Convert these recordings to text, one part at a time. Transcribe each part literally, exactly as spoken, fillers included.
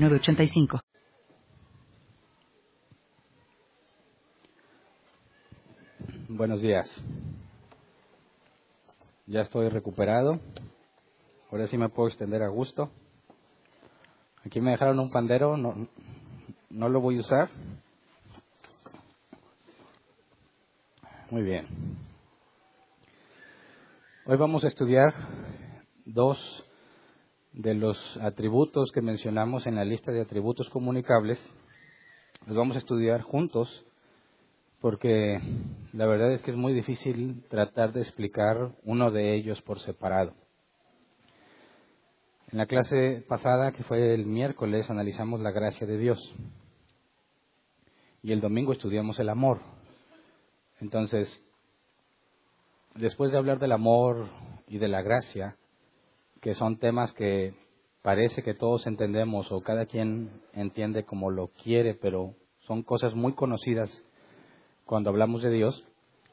nueve ochenta y cinco. Buenos días. Ya estoy recuperado. Ahora sí me puedo extender a gusto. Aquí me dejaron un pandero, no, no lo voy a usar. Muy bien. Hoy vamos a estudiar dos de los atributos que mencionamos en la lista de atributos comunicables. Los vamos a estudiar juntos porque la verdad es que es muy difícil tratar de explicar uno de ellos por separado. En la clase pasada, que fue el miércoles, analizamos la gracia de Dios. Y el domingo estudiamos el amor. Entonces, después de hablar del amor y de la gracia, que son temas que parece que todos entendemos o cada quien entiende como lo quiere, pero son cosas muy conocidas cuando hablamos de Dios.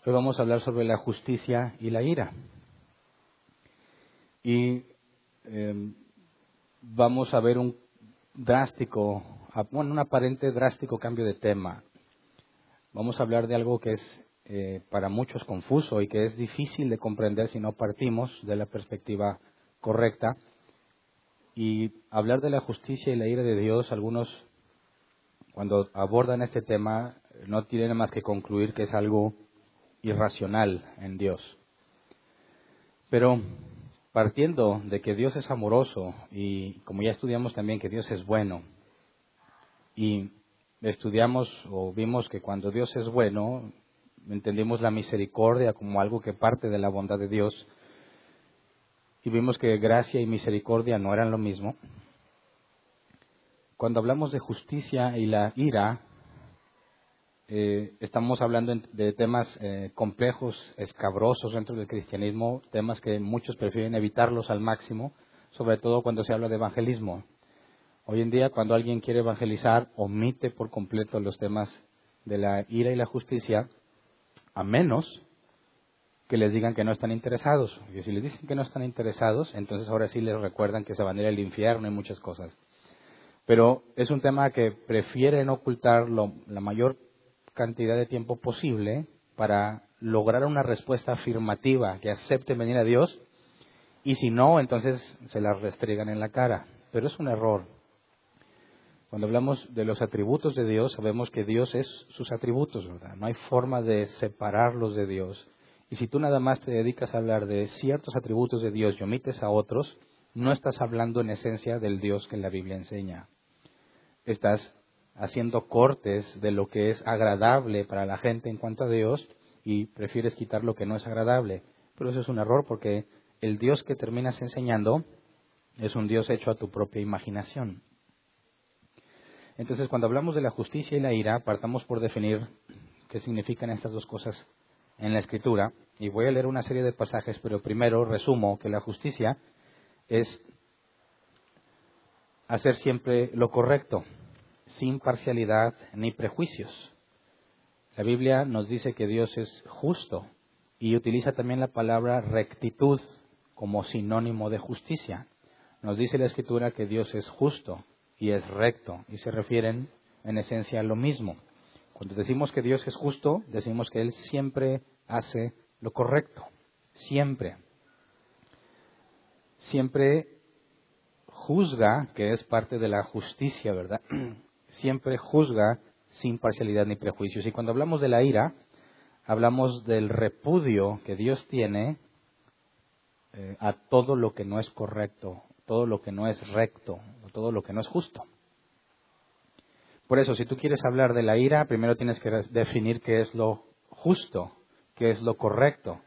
Hoy vamos a hablar sobre la justicia y la ira. Y eh, vamos a ver un drástico, bueno, un aparente drástico cambio de tema. Vamos a hablar de algo que es eh, para muchos confuso y que es difícil de comprender si no partimos de la perspectiva correcta, y hablar de la justicia y la ira de Dios. Algunos, cuando abordan este tema, no tienen más que concluir que es algo irracional en Dios. Pero partiendo de que Dios es amoroso y, como ya estudiamos también, que Dios es bueno, y estudiamos o vimos que cuando Dios es bueno, entendimos la misericordia como algo que parte de la bondad de Dios, y vimos que gracia y misericordia no eran lo mismo. Cuando hablamos de justicia y la ira, eh, estamos hablando de temas eh, complejos, escabrosos dentro del cristianismo, temas que muchos prefieren evitarlos al máximo, sobre todo cuando se habla de evangelismo. Hoy en día, cuando alguien quiere evangelizar, omite por completo los temas de la ira y la justicia, a menos que les digan que no están interesados. Y si les dicen que no están interesados, entonces ahora sí les recuerdan que se van a ir al infierno y muchas cosas. Pero es un tema que prefieren ocultar lo, la mayor cantidad de tiempo posible para lograr una respuesta afirmativa, que acepten venir a Dios, y si no, entonces se las restregan en la cara. Pero es un error. Cuando hablamos de los atributos de Dios, sabemos que Dios es sus atributos, ¿verdad? No hay forma de separarlos de Dios. Y si tú nada más te dedicas a hablar de ciertos atributos de Dios y omites a otros, no estás hablando en esencia del Dios que la Biblia enseña. Estás haciendo cortes de lo que es agradable para la gente en cuanto a Dios y prefieres quitar lo que no es agradable. Pero eso es un error, porque el Dios que terminas enseñando es un Dios hecho a tu propia imaginación. Entonces, cuando hablamos de la justicia y la ira, partamos por definir qué significan estas dos cosas en la Escritura, y voy a leer una serie de pasajes, pero primero resumo que la justicia es hacer siempre lo correcto, sin parcialidad ni prejuicios. La Biblia nos dice que Dios es justo y utiliza también la palabra rectitud como sinónimo de justicia. Nos dice la Escritura que Dios es justo y es recto, y se refieren en esencia a lo mismo. Cuando decimos que Dios es justo, decimos que Él siempre hace lo correcto. Siempre. Siempre juzga, que es parte de la justicia, ¿verdad? Siempre juzga sin parcialidad ni prejuicios. Y cuando hablamos de la ira, hablamos del repudio que Dios tiene eh, a todo lo que no es correcto, todo lo que no es recto, todo lo que no es justo. Por eso, si tú quieres hablar de la ira, primero tienes que definir qué es lo justo, qué es lo correcto.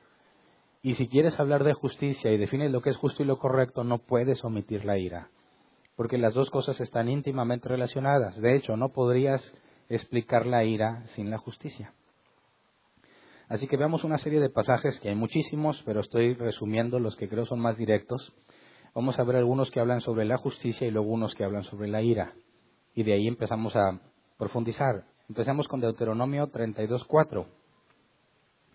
Y si quieres hablar de justicia y defines lo que es justo y lo correcto, no puedes omitir la ira. porque las dos cosas están íntimamente relacionadas. De hecho, no podrías explicar la ira sin la justicia. Así que veamos una serie de pasajes, que hay muchísimos, pero estoy resumiendo los que creo son más directos. Vamos a ver algunos que hablan sobre la justicia y luego unos que hablan sobre la ira. Y de ahí empezamos a profundizar. Empezamos con Deuteronomio treinta y dos cuatro.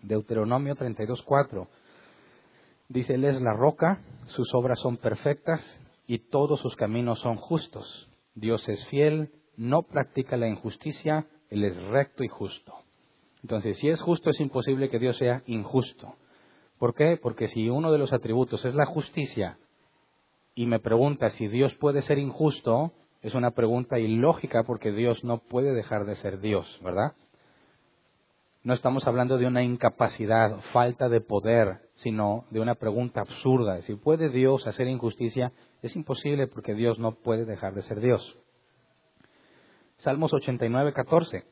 Deuteronomio treinta y dos cuatro. Dice, Él es la roca, sus obras son perfectas y todos sus caminos son justos. Dios es fiel, no practica la injusticia, Él es recto y justo. Entonces, si es justo, es imposible que Dios sea injusto. ¿Por qué? Porque si uno de los atributos es la justicia, y me pregunta si Dios puede ser injusto, es una pregunta ilógica porque Dios no puede dejar de ser Dios, ¿verdad? No estamos hablando de una incapacidad, falta de poder, sino de una pregunta absurda. Si puede Dios hacer injusticia, es imposible porque Dios no puede dejar de ser Dios. Salmos ochenta y nueve, catorce.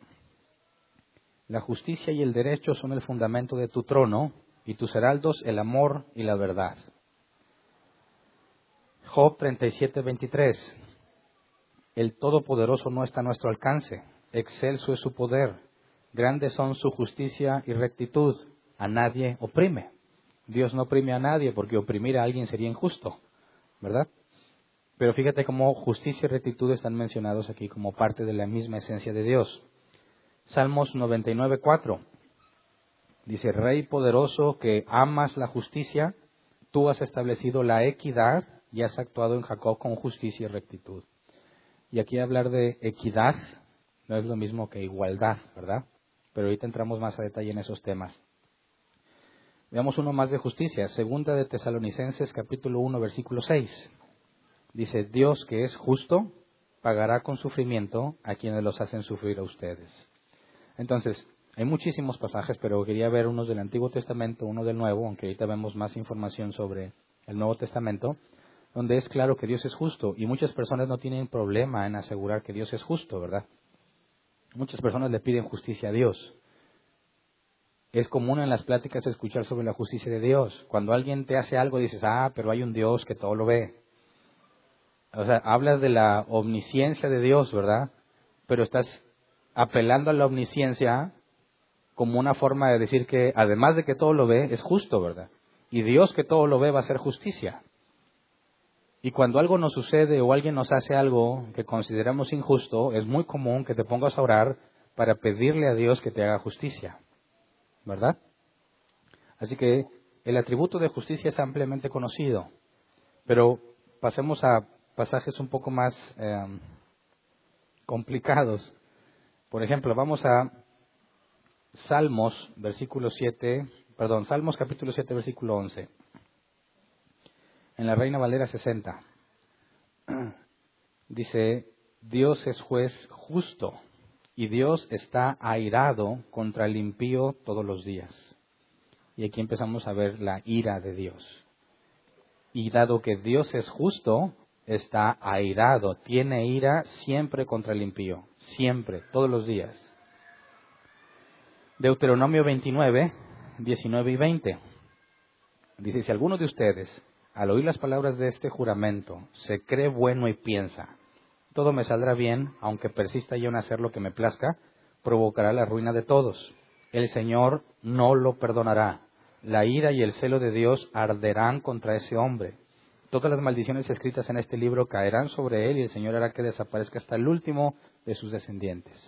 La justicia y el derecho son el fundamento de tu trono, y tus heraldos el amor y la verdad. Job treinta y siete, veintitrés. El Todopoderoso no está a nuestro alcance, excelso es su poder, grandes son su justicia y rectitud, a nadie oprime. Dios no oprime a nadie porque oprimir a alguien sería injusto, ¿verdad? Pero fíjate cómo justicia y rectitud están mencionados aquí como parte de la misma esencia de Dios. Salmos noventa y nueve, cuatro. Dice, Rey poderoso que amas la justicia, tú has establecido la equidad y has actuado en Jacob con justicia y rectitud. Y aquí hablar de equidad no es lo mismo que igualdad, ¿verdad? Pero ahorita entramos más a detalle en esos temas. Veamos uno más de justicia. Segunda de Tesalonicenses, capítulo uno, versículo seis. Dice, Dios que es justo pagará con sufrimiento a quienes los hacen sufrir a ustedes. Entonces, hay muchísimos pasajes, pero quería ver unos del Antiguo Testamento, uno del Nuevo, aunque ahorita vemos más información sobre el Nuevo Testamento, donde es claro que Dios es justo. Y muchas personas no tienen problema en asegurar que Dios es justo, ¿verdad? Muchas personas le piden justicia a Dios. Es común en las pláticas escuchar sobre la justicia de Dios. Cuando alguien te hace algo, dices, ah, pero hay un Dios que todo lo ve. O sea, hablas de la omnisciencia de Dios, ¿verdad? Pero estás apelando a la omnisciencia como una forma de decir que, además de que todo lo ve, es justo, ¿verdad? Y Dios que todo lo ve va a hacer justicia. Y cuando algo nos sucede o alguien nos hace algo que consideramos injusto, es muy común que te pongas a orar para pedirle a Dios que te haga justicia, ¿verdad? Así que el atributo de justicia es ampliamente conocido. Pero pasemos a pasajes un poco más eh, complicados. Por ejemplo, vamos a Salmos, versículo siete, perdón, Salmos capítulo siete, versículo once. En la Reina Valera sesenta, dice, Dios es juez justo, y Dios está airado contra el impío todos los días. Y aquí empezamos a ver la ira de Dios. Y dado que Dios es justo, está airado, tiene ira siempre contra el impío, siempre, todos los días. Deuteronomio veintinueve, diecinueve y veinte, dice, si alguno de ustedes, al oír las palabras de este juramento, se cree bueno y piensa, todo me saldrá bien, aunque persista yo en hacer lo que me plazca, provocará la ruina de todos. El Señor no lo perdonará. La ira y el celo de Dios arderán contra ese hombre. Todas las maldiciones escritas en este libro caerán sobre él y el Señor hará que desaparezca hasta el último de sus descendientes.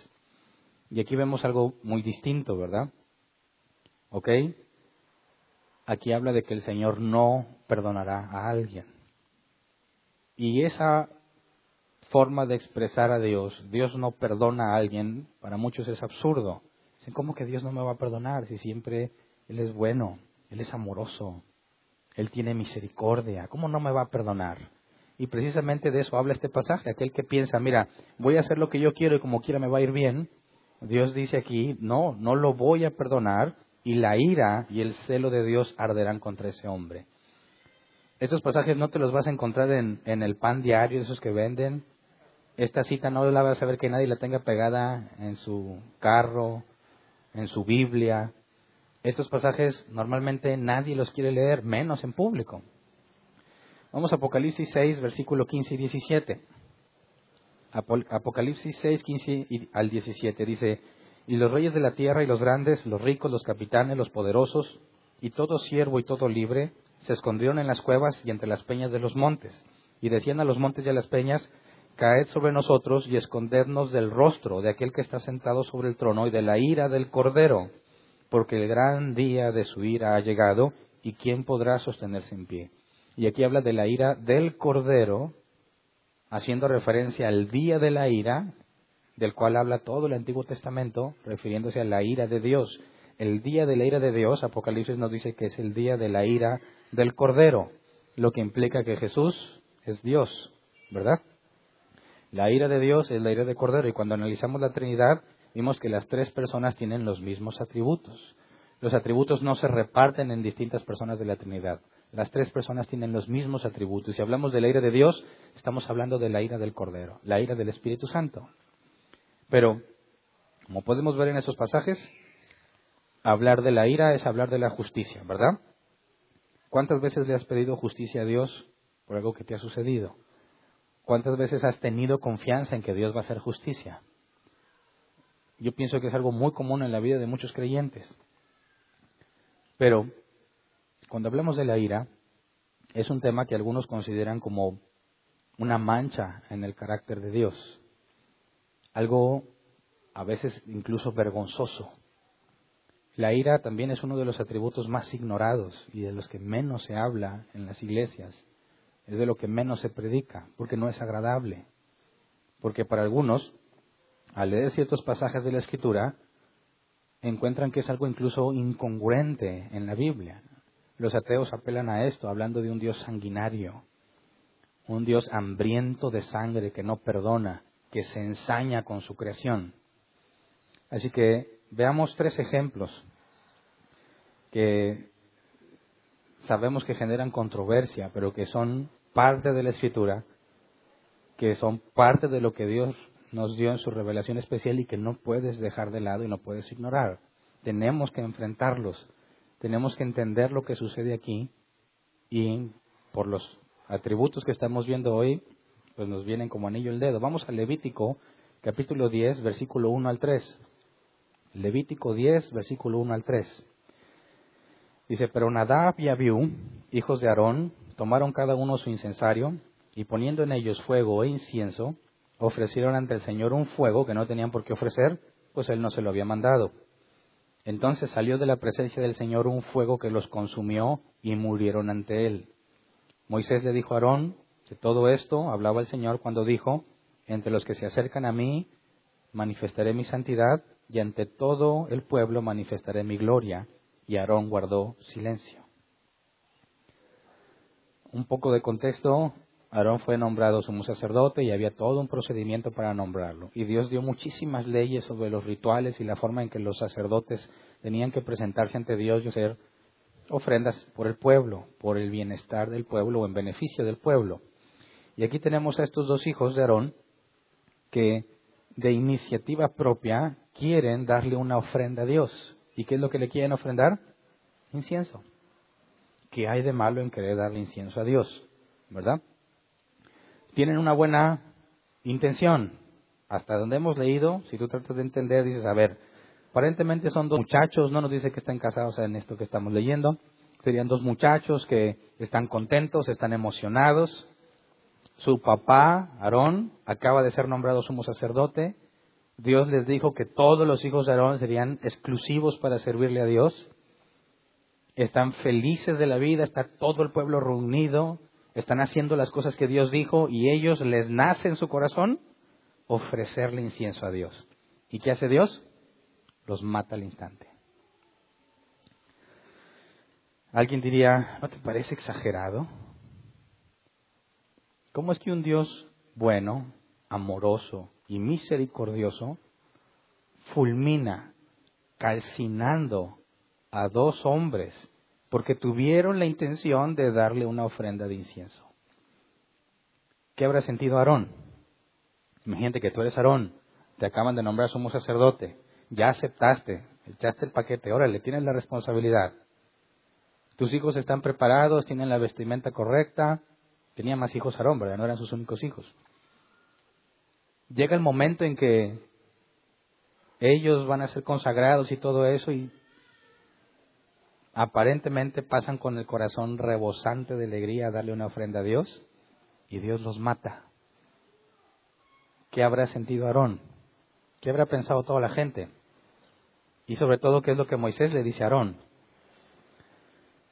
Y aquí vemos algo muy distinto, ¿verdad? ¿Ok? Aquí habla de que el Señor no perdonará a alguien. Y esa forma de expresar a Dios, Dios no perdona a alguien, para muchos es absurdo. Dicen, ¿cómo que Dios no me va a perdonar si siempre Él es bueno, Él es amoroso, Él tiene misericordia? ¿Cómo no me va a perdonar? Y precisamente de eso habla este pasaje. Aquel que piensa, mira, voy a hacer lo que yo quiero y como quiera me va a ir bien. Dios dice aquí, no, no lo voy a perdonar. Y la ira y el celo de Dios arderán contra ese hombre. Estos pasajes no te los vas a encontrar en, en el pan diario, esos que venden. Esta cita no la vas a ver que nadie la tenga pegada en su carro, en su Biblia. Estos pasajes normalmente nadie los quiere leer, menos en público. Vamos a Apocalipsis seis, versículo quince y diecisiete. Apocalipsis seis, quince al diecisiete dice: y los reyes de la tierra y los grandes, los ricos, los capitanes, los poderosos, y todo siervo y todo libre, se escondieron en las cuevas y entre las peñas de los montes, y decían a los montes y a las peñas: caed sobre nosotros y escondednos del rostro de aquel que está sentado sobre el trono y de la ira del Cordero, porque el gran día de su ira ha llegado, y quién podrá sostenerse en pie. Y aquí habla de la ira del Cordero, haciendo referencia al día de la ira, del cual habla todo el Antiguo Testamento, refiriéndose a la ira de Dios. El día de la ira de Dios, Apocalipsis nos dice que es el día de la ira del Cordero, lo que implica que Jesús es Dios, ¿verdad? La ira de Dios es la ira del Cordero, y cuando analizamos la Trinidad, vimos que las tres personas tienen los mismos atributos. Los atributos no se reparten en distintas personas de la Trinidad. Las tres personas tienen los mismos atributos. Si hablamos de la ira de Dios, estamos hablando de la ira del Cordero, la ira del Espíritu Santo. Pero, como podemos ver en estos pasajes, hablar de la ira es hablar de la justicia, ¿verdad? ¿Cuántas veces le has pedido justicia a Dios por algo que te ha sucedido? ¿Cuántas veces has tenido confianza en que Dios va a hacer justicia? Yo pienso que es algo muy común en la vida de muchos creyentes. Pero, cuando hablamos de la ira, es un tema que algunos consideran como una mancha en el carácter de Dios. Algo a veces incluso vergonzoso. La ira también es uno de los atributos más ignorados y de los que menos se habla en las iglesias. Es de lo que menos se predica, porque no es agradable. Porque para algunos, al leer ciertos pasajes de la Escritura, encuentran que es algo incluso incongruente en la Biblia. Los ateos apelan a esto, hablando de un Dios sanguinario, un Dios hambriento de sangre que no perdona, que se ensaña con su creación. Así que veamos tres ejemplos que sabemos que generan controversia, pero que son parte de la Escritura, que son parte de lo que Dios nos dio en su revelación especial y que no puedes dejar de lado y no puedes ignorar. Tenemos que enfrentarlos, tenemos que entender lo que sucede aquí, y por los atributos que estamos viendo hoy, pues nos vienen como anillo al dedo. Vamos a Levítico, capítulo diez, versículo uno al tres. Levítico diez, versículo uno al tres. Dice: pero Nadab y Abiú, hijos de Aarón, tomaron cada uno su incensario, y poniendo en ellos fuego e incienso, ofrecieron ante el Señor un fuego que no tenían por qué ofrecer, pues Él no se lo había mandado. Entonces salió de la presencia del Señor un fuego que los consumió, y murieron ante Él. Moisés le dijo a Aarón: de todo esto hablaba el Señor cuando dijo: entre los que se acercan a mí manifestaré mi santidad, y ante todo el pueblo manifestaré mi gloria. Y Aarón guardó silencio. Un poco de contexto: Aarón fue nombrado sumo sacerdote y había todo un procedimiento para nombrarlo. Y Dios dio muchísimas leyes sobre los rituales y la forma en que los sacerdotes tenían que presentarse ante Dios y hacer ofrendas por el pueblo, por el bienestar del pueblo o en beneficio del pueblo. Y aquí tenemos a estos dos hijos de Aarón que de iniciativa propia quieren darle una ofrenda a Dios. ¿Y qué es lo que le quieren ofrendar? Incienso. ¿Qué hay de malo en querer darle incienso a Dios? ¿Verdad? Tienen una buena intención. Hasta donde hemos leído, si tú tratas de entender, dices, a ver, aparentemente son dos muchachos, no nos dice que están casados en esto que estamos leyendo. Serían dos muchachos que están contentos, están emocionados. Su papá, Aarón, acaba de ser nombrado sumo sacerdote. Dios les dijo que todos los hijos de Aarón serían exclusivos para servirle a Dios. Están felices de la vida, está todo el pueblo reunido, están haciendo las cosas que Dios dijo, y ellos les nace en su corazón ofrecerle incienso a Dios. ¿Y qué hace Dios? Los mata al instante. Alguien diría, ¿no te parece exagerado? ¿Cómo es que un Dios bueno, amoroso y misericordioso fulmina calcinando a dos hombres porque tuvieron la intención de darle una ofrenda de incienso? ¿Qué habrá sentido Aarón? Imagínate que tú eres Aarón, te acaban de nombrar sumo sacerdote, ya aceptaste, echaste el paquete, órale, tienes la responsabilidad. Tus hijos están preparados, tienen la vestimenta correcta. Tenía más hijos Aarón, ¿verdad? No eran sus únicos hijos. llega el momento en que ellos van a ser consagrados y todo eso, y aparentemente pasan con el corazón rebosante de alegría a darle una ofrenda a Dios, y Dios los mata. ¿Qué habrá sentido Aarón? ¿Qué habrá pensado toda la gente? Y sobre todo, ¿qué es lo que Moisés le dice a Aarón?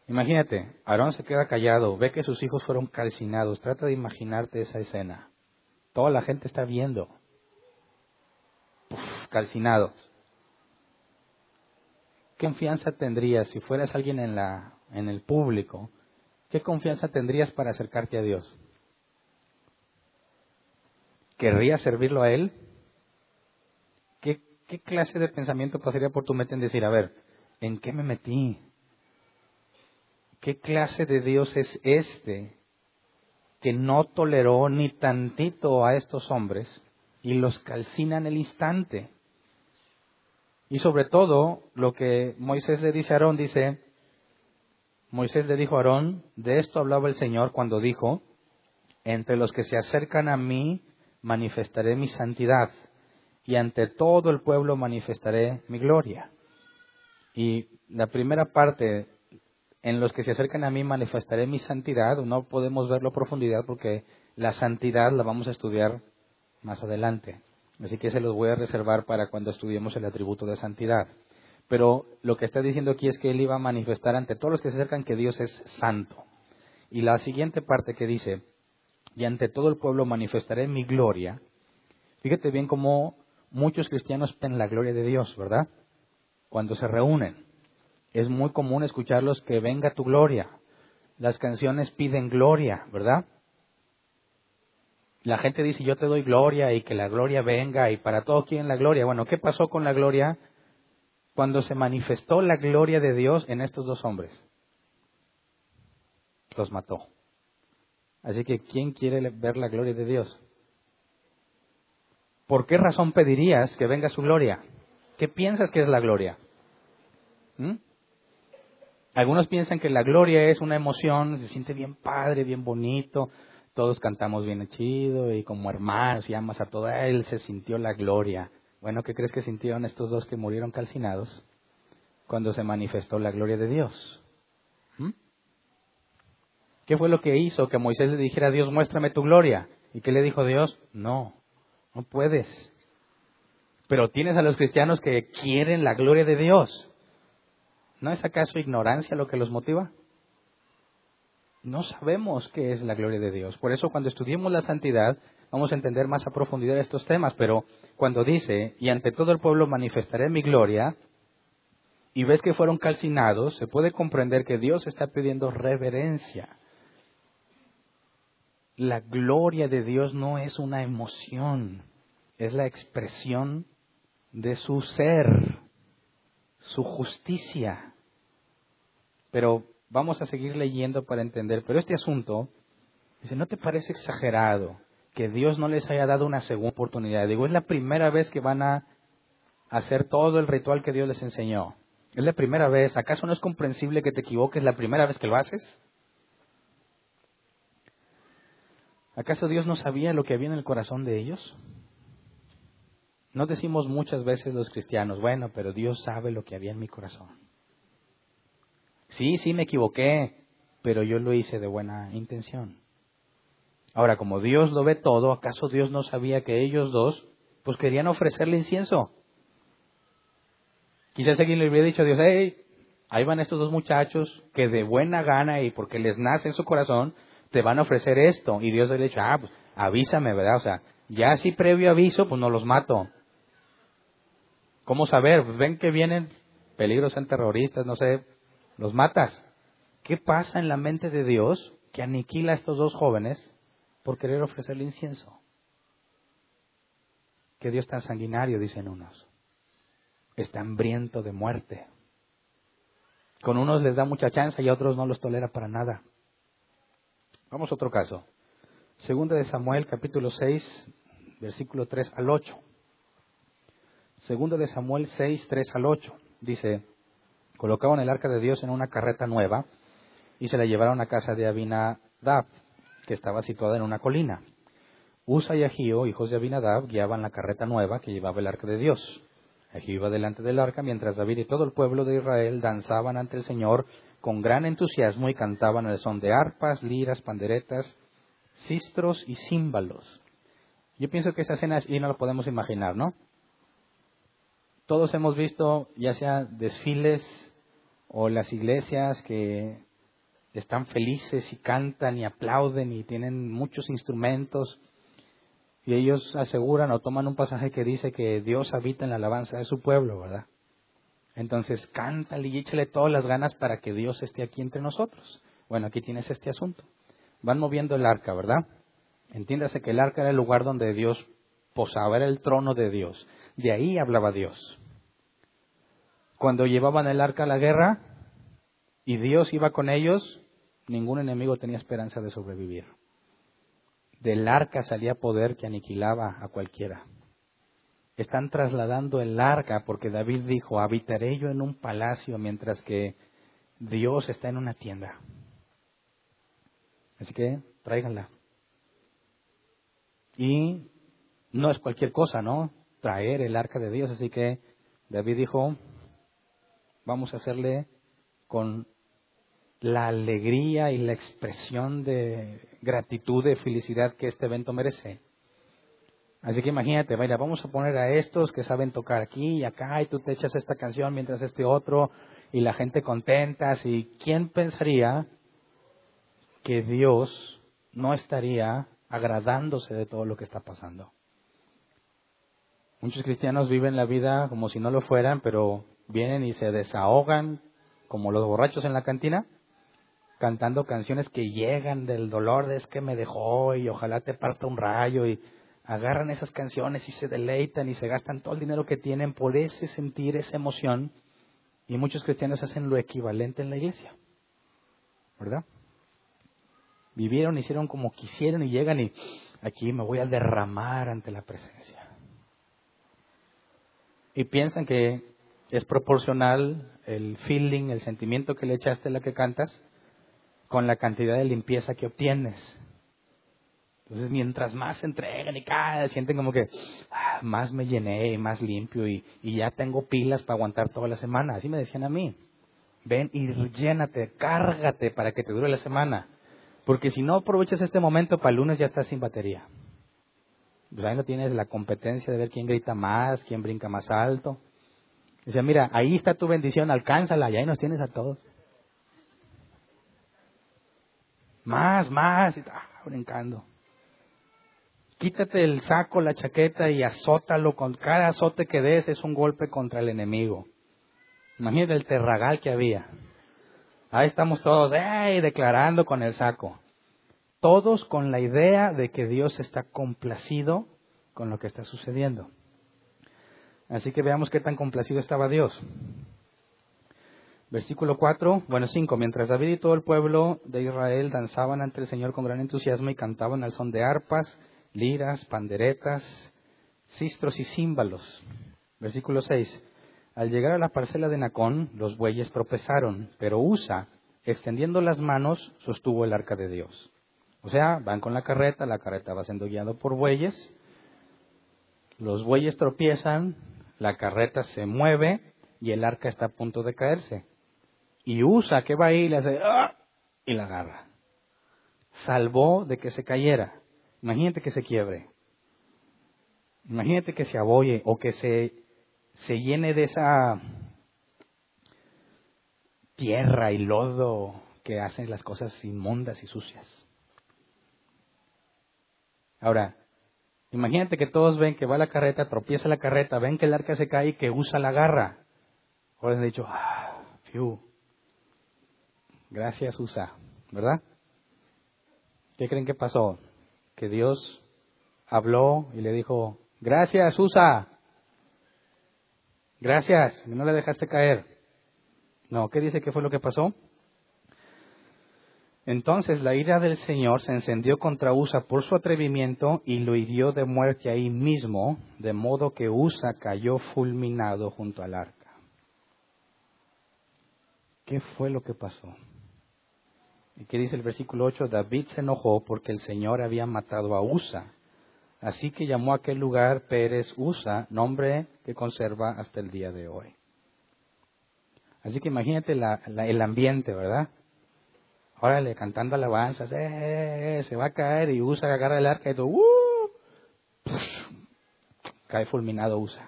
Imagínate, Aarón se queda callado, ve que sus hijos fueron calcinados, trata de imaginarte esa escena. Toda la gente está viendo. Uf, calcinados. ¿Qué confianza tendrías si fueras alguien en, la, en el público? ¿Qué confianza tendrías para acercarte a Dios? ¿Querrías servirlo a Él? ¿Qué, qué clase de pensamiento pasaría por tu mente en decir, a ver, ¿en qué me metí? ¿Qué clase de Dios es este que no toleró ni tantito a estos hombres y los calcina en el instante? Y sobre todo, lo que Moisés le dice a Aarón, dice, Moisés le dijo a Aarón, de esto hablaba el Señor cuando dijo, entre los que se acercan a mí manifestaré mi santidad, y ante todo el pueblo manifestaré mi gloria. Y la primera parte, en los que se acercan a mí manifestaré mi santidad, no podemos verlo a profundidad porque la santidad la vamos a estudiar más adelante. Así que se los voy a reservar para cuando estudiemos el atributo de santidad. Pero lo que está diciendo aquí es que Él iba a manifestar ante todos los que se acercan que Dios es santo. Y la siguiente parte que dice, y ante todo el pueblo manifestaré mi gloria. Fíjate bien cómo muchos cristianos ven la gloria de Dios, ¿verdad? Cuando se reúnen. Es muy común escucharlos que venga tu gloria. Las canciones piden gloria, ¿verdad? La gente dice yo te doy gloria y que la gloria venga y para todos quieren la gloria. Bueno, ¿qué pasó con la gloria cuando se manifestó la gloria de Dios en estos dos hombres? Los mató. Así que ¿quién quiere ver la gloria de Dios? ¿Por qué razón pedirías que venga su gloria? ¿Qué piensas que es la gloria? ¿Mm? Algunos piensan que la gloria es una emoción, se siente bien padre, bien bonito, todos cantamos bien chido y como hermanos y amas a todo él, se sintió la gloria. Bueno, ¿qué crees que sintieron estos dos que murieron calcinados cuando se manifestó la gloria de Dios? ¿Mm? ¿Qué fue lo que hizo que Moisés le dijera a Dios, muéstrame tu gloria? ¿Y qué le dijo Dios? No, no puedes. Pero tienes a los cristianos que quieren la gloria de Dios. ¿No es acaso ignorancia lo que los motiva? No sabemos qué es la gloria de Dios. Por eso cuando estudiemos la santidad vamos a entender más a profundidad estos temas. Pero cuando dice, y ante todo el pueblo manifestaré mi gloria, y ves que fueron calcinados, se puede comprender que Dios está pidiendo reverencia. La gloria de Dios no es una emoción, es la expresión de su ser, su justicia. Pero vamos a seguir leyendo para entender. Pero este asunto, dice, ¿no te parece exagerado que Dios no les haya dado una segunda oportunidad? Digo, es la primera vez que van a hacer todo el ritual que Dios les enseñó. Es la primera vez. ¿Acaso no es comprensible que te equivoques la primera vez que lo haces? ¿Acaso Dios no sabía lo que había en el corazón de ellos? No decimos muchas veces los cristianos, bueno, pero Dios sabe lo que había en mi corazón. Sí, sí me equivoqué, pero yo lo hice de buena intención. Ahora, como Dios lo ve todo, ¿acaso Dios no sabía que ellos dos, pues querían ofrecerle incienso? Quizás alguien le hubiera dicho a Dios, hey, ahí van estos dos muchachos que de buena gana y porque les nace en su corazón, te van a ofrecer esto. Y Dios le ha dicho, ah, pues avísame, ¿verdad? O sea, ya si previo aviso, pues no los mato. ¿Cómo saber? Pues ven que vienen peligros, en terroristas, no sé. Los matas. ¿Qué pasa en la mente de Dios que aniquila a estos dos jóvenes por querer ofrecerle incienso? Que Dios tan sanguinario, dicen unos. Está hambriento de muerte. Con unos les da mucha chance y a otros no los tolera para nada. Vamos a otro caso. Segunda de Samuel, capítulo seis, versículo tres al ocho. Segunda de Samuel seis, tres al ocho. Dice, colocaban el arca de Dios en una carreta nueva y se la llevaron a casa de Abinadab, que estaba situada en una colina. Uza y Agío, hijos de Abinadab, guiaban la carreta nueva que llevaba el arca de Dios. Agío iba delante del arca, mientras David y todo el pueblo de Israel danzaban ante el Señor con gran entusiasmo y cantaban al son de arpas, liras, panderetas, sistros y címbalos. Yo pienso que esa escena y no la podemos imaginar, ¿no? Todos hemos visto, ya sea desfiles o las iglesias que están felices y cantan y aplauden y tienen muchos instrumentos. Y ellos aseguran o toman un pasaje que dice que Dios habita en la alabanza de su pueblo, ¿verdad? Entonces, cántale y échale todas las ganas para que Dios esté aquí entre nosotros. Bueno, aquí tienes este asunto. Van moviendo el arca, ¿verdad? Entiéndase que el arca era el lugar donde Dios posaba, era el trono de Dios. De ahí hablaba Dios. Cuando llevaban el arca a la guerra y Dios iba con ellos, ningún enemigo tenía esperanza de sobrevivir. Del arca salía poder que aniquilaba a cualquiera. Están trasladando el arca porque David dijo, habitaré yo en un palacio mientras que Dios está en una tienda. Así que tráiganla. Y no es cualquier cosa, ¿no? Traer el arca de Dios. Así que David dijo, vamos a hacerle con la alegría y la expresión de gratitud, de felicidad que este evento merece. Así que imagínate, mira, vamos a poner a estos que saben tocar aquí y acá, y tú te echas esta canción mientras este otro, y la gente contenta. ¿Y quién pensaría que Dios no estaría agradándose de todo lo que está pasando? Muchos cristianos viven la vida como si no lo fueran, pero vienen y se desahogan como los borrachos en la cantina, cantando canciones que llegan del dolor de es que me dejó y ojalá te parta un rayo, y agarran esas canciones y se deleitan y se gastan todo el dinero que tienen por ese sentir, esa emoción, y muchos cristianos hacen lo equivalente en la iglesia, ¿verdad? Vivieron, hicieron como quisieron y llegan y aquí me voy a derramar ante la presencia. Y piensan que es proporcional el feeling, el sentimiento que le echaste a la que cantas, con la cantidad de limpieza que obtienes. Entonces, mientras más se entregan y cada sienten como que ah, más me llené, más limpio y, y ya tengo pilas para aguantar toda la semana. Así me decían a mí. Ven y llénate, cárgate para que te dure la semana. Porque si no aprovechas este momento, para el lunes ya estás sin batería. Pues ahí no tienes la competencia de ver quién grita más, quién brinca más alto. Dice, mira, ahí está tu bendición, alcánzala y ahí nos tienes a todos. Más, más, ah, brincando. Quítate el saco, la chaqueta y azótalo. Con cada azote que des es un golpe contra el enemigo. Imagínate el terragal que había. Ahí estamos todos, ¡ey!, declarando con el saco. Todos con la idea de que Dios está complacido con lo que está sucediendo. Así que veamos qué tan complacido estaba Dios. Versículo cuatro, bueno cinco, mientras David y todo el pueblo de Israel danzaban ante el Señor con gran entusiasmo y cantaban al son de arpas, liras, panderetas, sistros y címbalos. Versículo seis, al llegar a la parcela de Nacón, los bueyes tropezaron, pero Uza, extendiendo las manos, sostuvo el arca de Dios. O sea, van con la carreta, la carreta va siendo guiada por bueyes, los bueyes tropiezan, la carreta se mueve y el arca está a punto de caerse. Y Uza, que va ahí, le hace, ¡ah!, y la agarra. Salvó de que se cayera. Imagínate que se quiebre. Imagínate que se abolle o que se, se llene de esa tierra y lodo que hacen las cosas inmundas y sucias. Ahora, imagínate que todos ven que va la carreta, tropieza la carreta, ven que el arca se cae y que Uza la agarra. Ahora les he dicho, ah, fiu. Gracias, Uza, ¿verdad? ¿Qué creen que pasó? Que Dios habló y le dijo, gracias, Uza. Gracias, no le dejaste caer. No, ¿qué dice que fue lo que pasó? Entonces la ira del Señor se encendió contra Uza por su atrevimiento y lo hirió de muerte ahí mismo, de modo que Uza cayó fulminado junto al arca. ¿Qué fue lo que pasó? ¿Y qué dice el versículo ocho? David se enojó porque el Señor había matado a Uza, Así que llamó a aquel lugar Pérez Uza, nombre que conserva hasta el día de hoy. Así que imagínate la, la, el ambiente, ¿verdad? Órale, cantando alabanzas, eh, eh, eh, se va a caer, y Uza agarra el arca y todo, ¡uh! Psh, cae fulminado Uza.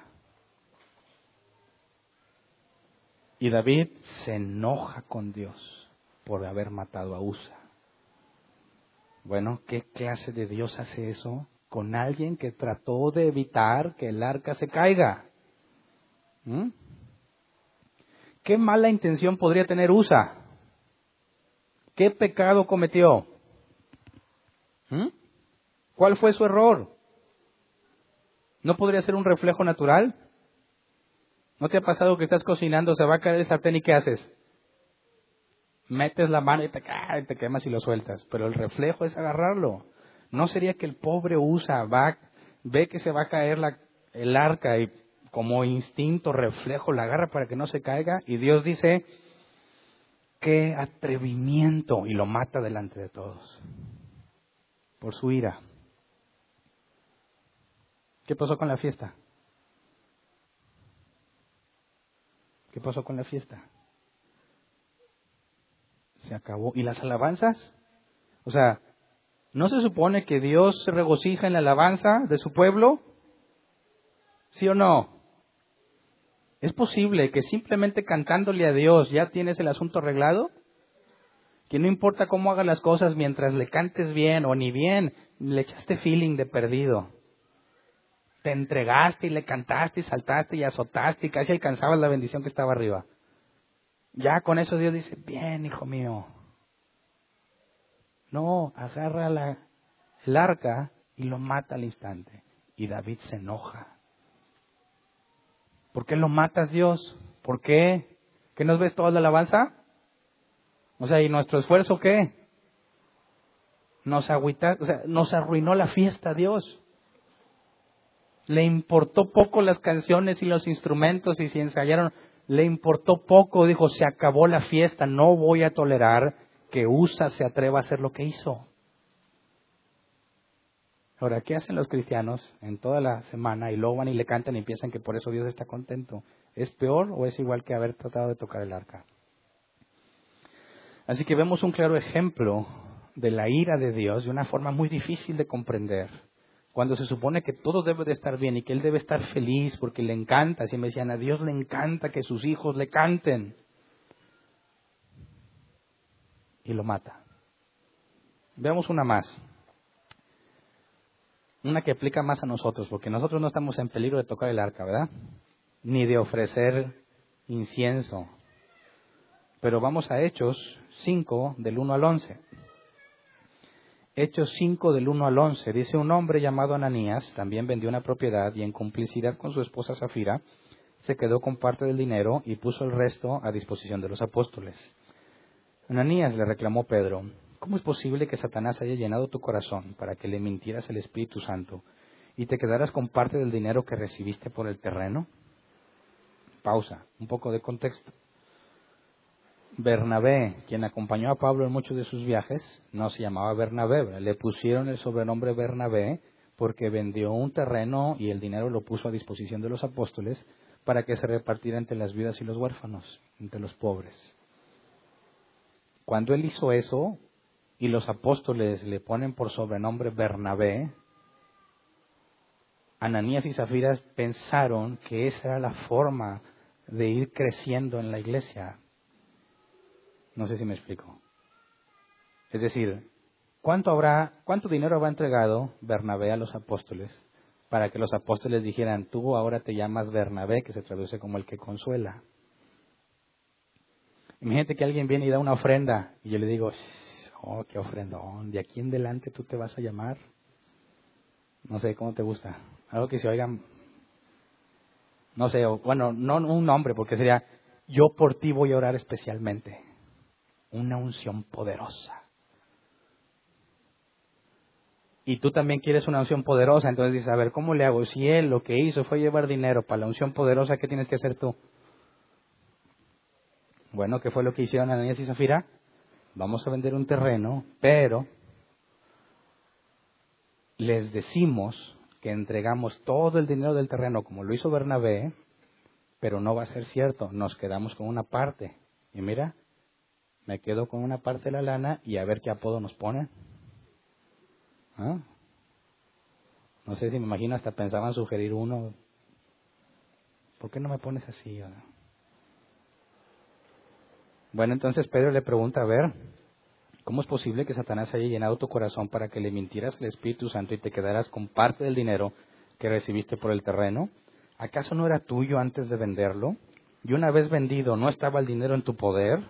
Y David se enoja con Dios por haber matado a Uza. Bueno, ¿qué clase de Dios hace eso con alguien que trató de evitar que el arca se caiga? ¿Mm? ¿Qué mala intención podría tener Uza? ¿Qué pecado cometió? ¿Mm? ¿Cuál fue su error? ¿No podría ser un reflejo natural? ¿No te ha pasado que estás cocinando, se va a caer el sartén y qué haces? Metes la mano y te, ah, te quemas y lo sueltas. Pero el reflejo es agarrarlo. ¿No sería que el pobre Uza va, ve que se va a caer la, el arca y como instinto, reflejo, la agarra para que no se caiga? Y Dios dice, ¡qué atrevimiento! Y lo mata delante de todos por su ira. ¿Qué pasó con la fiesta? ¿Qué pasó con la fiesta? Se acabó. ¿Y las alabanzas? O sea, ¿no se supone que Dios se regocija en la alabanza de su pueblo? ¿Sí o no? ¿Es posible que simplemente cantándole a Dios ya tienes el asunto arreglado? Que no importa cómo hagas las cosas, mientras le cantes bien o ni bien, le echaste feeling de perdido. Te entregaste y le cantaste y saltaste y azotaste y casi alcanzabas la bendición que estaba arriba. Ya con eso Dios dice, bien, hijo mío. No, agarra la, el arca y lo mata al instante. Y David se enoja. ¿Por qué lo matas, Dios? ¿Por qué? ¿Que nos ves toda la alabanza? O sea, ¿y nuestro esfuerzo qué? Nos agüita, o sea, nos arruinó la fiesta, Dios. Le importó poco las canciones y los instrumentos y si ensayaron, le importó poco. Dijo, se acabó la fiesta, no voy a tolerar que Uza se atreva a hacer lo que hizo. Ahora, ¿qué hacen los cristianos en toda la semana? Y luego van y le cantan y piensan que por eso Dios está contento. ¿Es peor o es igual que haber tratado de tocar el arca? Así que vemos un claro ejemplo de la ira de Dios de una forma muy difícil de comprender. Cuando se supone que todo debe de estar bien y que él debe estar feliz porque le encanta. Así me decían, a Dios le encanta que sus hijos le canten. Y lo mata. Veamos una más. Una que aplica más a nosotros, porque nosotros no estamos en peligro de tocar el arca, ¿verdad? Ni de ofrecer incienso. Pero vamos a Hechos cinco, del uno al once. Hechos cinco del uno al once, dice un hombre llamado Ananías, también vendió una propiedad y en complicidad con su esposa Safira, se quedó con parte del dinero y puso el resto a disposición de los apóstoles. Ananías, le reclamó Pedro, ¿cómo es posible que Satanás haya llenado tu corazón para que le mintieras al Espíritu Santo y te quedaras con parte del dinero que recibiste por el terreno? Pausa, un poco de contexto. Bernabé, quien acompañó a Pablo en muchos de sus viajes, no se llamaba Bernabé, le pusieron el sobrenombre Bernabé porque vendió un terreno y el dinero lo puso a disposición de los apóstoles para que se repartiera entre las viudas y los huérfanos, entre los pobres. Cuando él hizo eso y los apóstoles le ponen por sobrenombre Bernabé, Ananías y Safira pensaron que esa era la forma de ir creciendo en la iglesia. No sé si me explico. Es decir, ¿cuánto habrá, cuánto dinero habrá entregado Bernabé a los apóstoles para que los apóstoles dijeran, tú ahora te llamas Bernabé, que se traduce como el que consuela? Imagínate que alguien viene y da una ofrenda y yo le digo, oh, qué ofrendón, de aquí en adelante tú te vas a llamar. No sé, ¿cómo te gusta? Algo que se oigan, no sé, o, bueno, no un nombre, porque sería, yo por ti voy a orar especialmente. Una unción poderosa. Y tú también quieres una unción poderosa, entonces dices, a ver, ¿cómo le hago? Si él lo que hizo fue llevar dinero para la unción poderosa, ¿qué tienes que hacer tú? Bueno, ¿qué fue lo que hicieron Ananías y Safira? Vamos a vender un terreno, pero les decimos que entregamos todo el dinero del terreno, como lo hizo Bernabé, pero no va a ser cierto, nos quedamos con una parte. Y mira, me quedo con una parte de la lana y a ver qué apodo nos ponen. ¿Ah? No sé si me imagino, hasta pensaban sugerir uno. ¿Por qué no me pones así? Bueno, entonces Pedro le pregunta, a ver, ¿cómo es posible que Satanás haya llenado tu corazón para que le mintieras al Espíritu Santo y te quedaras con parte del dinero que recibiste por el terreno? ¿Acaso no era tuyo antes de venderlo? Y una vez vendido, ¿no estaba el dinero en tu poder?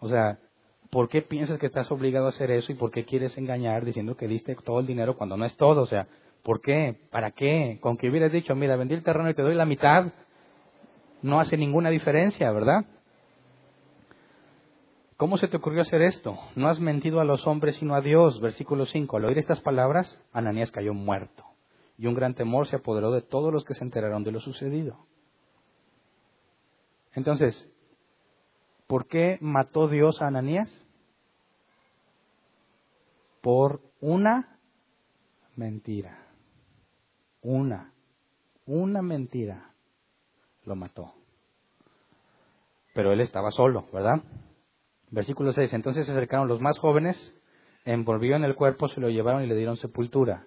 O sea, ¿por qué piensas que estás obligado a hacer eso? ¿Y por qué quieres engañar diciendo que diste todo el dinero cuando no es todo? O sea, ¿por qué? ¿Para qué? Con que hubieras dicho, mira, vendí el terreno y te doy la mitad, no hace ninguna diferencia, ¿verdad? ¿Cómo se te ocurrió hacer esto? No has mentido a los hombres sino a Dios. Versículo cinco. Al oír estas palabras, Ananías cayó muerto, y un gran temor se apoderó de todos los que se enteraron de lo sucedido. Entonces, ¿por qué mató Dios a Ananías? Por una mentira. Una. Una mentira. Lo mató. Pero él estaba solo, ¿verdad? Versículo seis. Entonces se acercaron los más jóvenes, envolvió en el cuerpo, se lo llevaron y le dieron sepultura.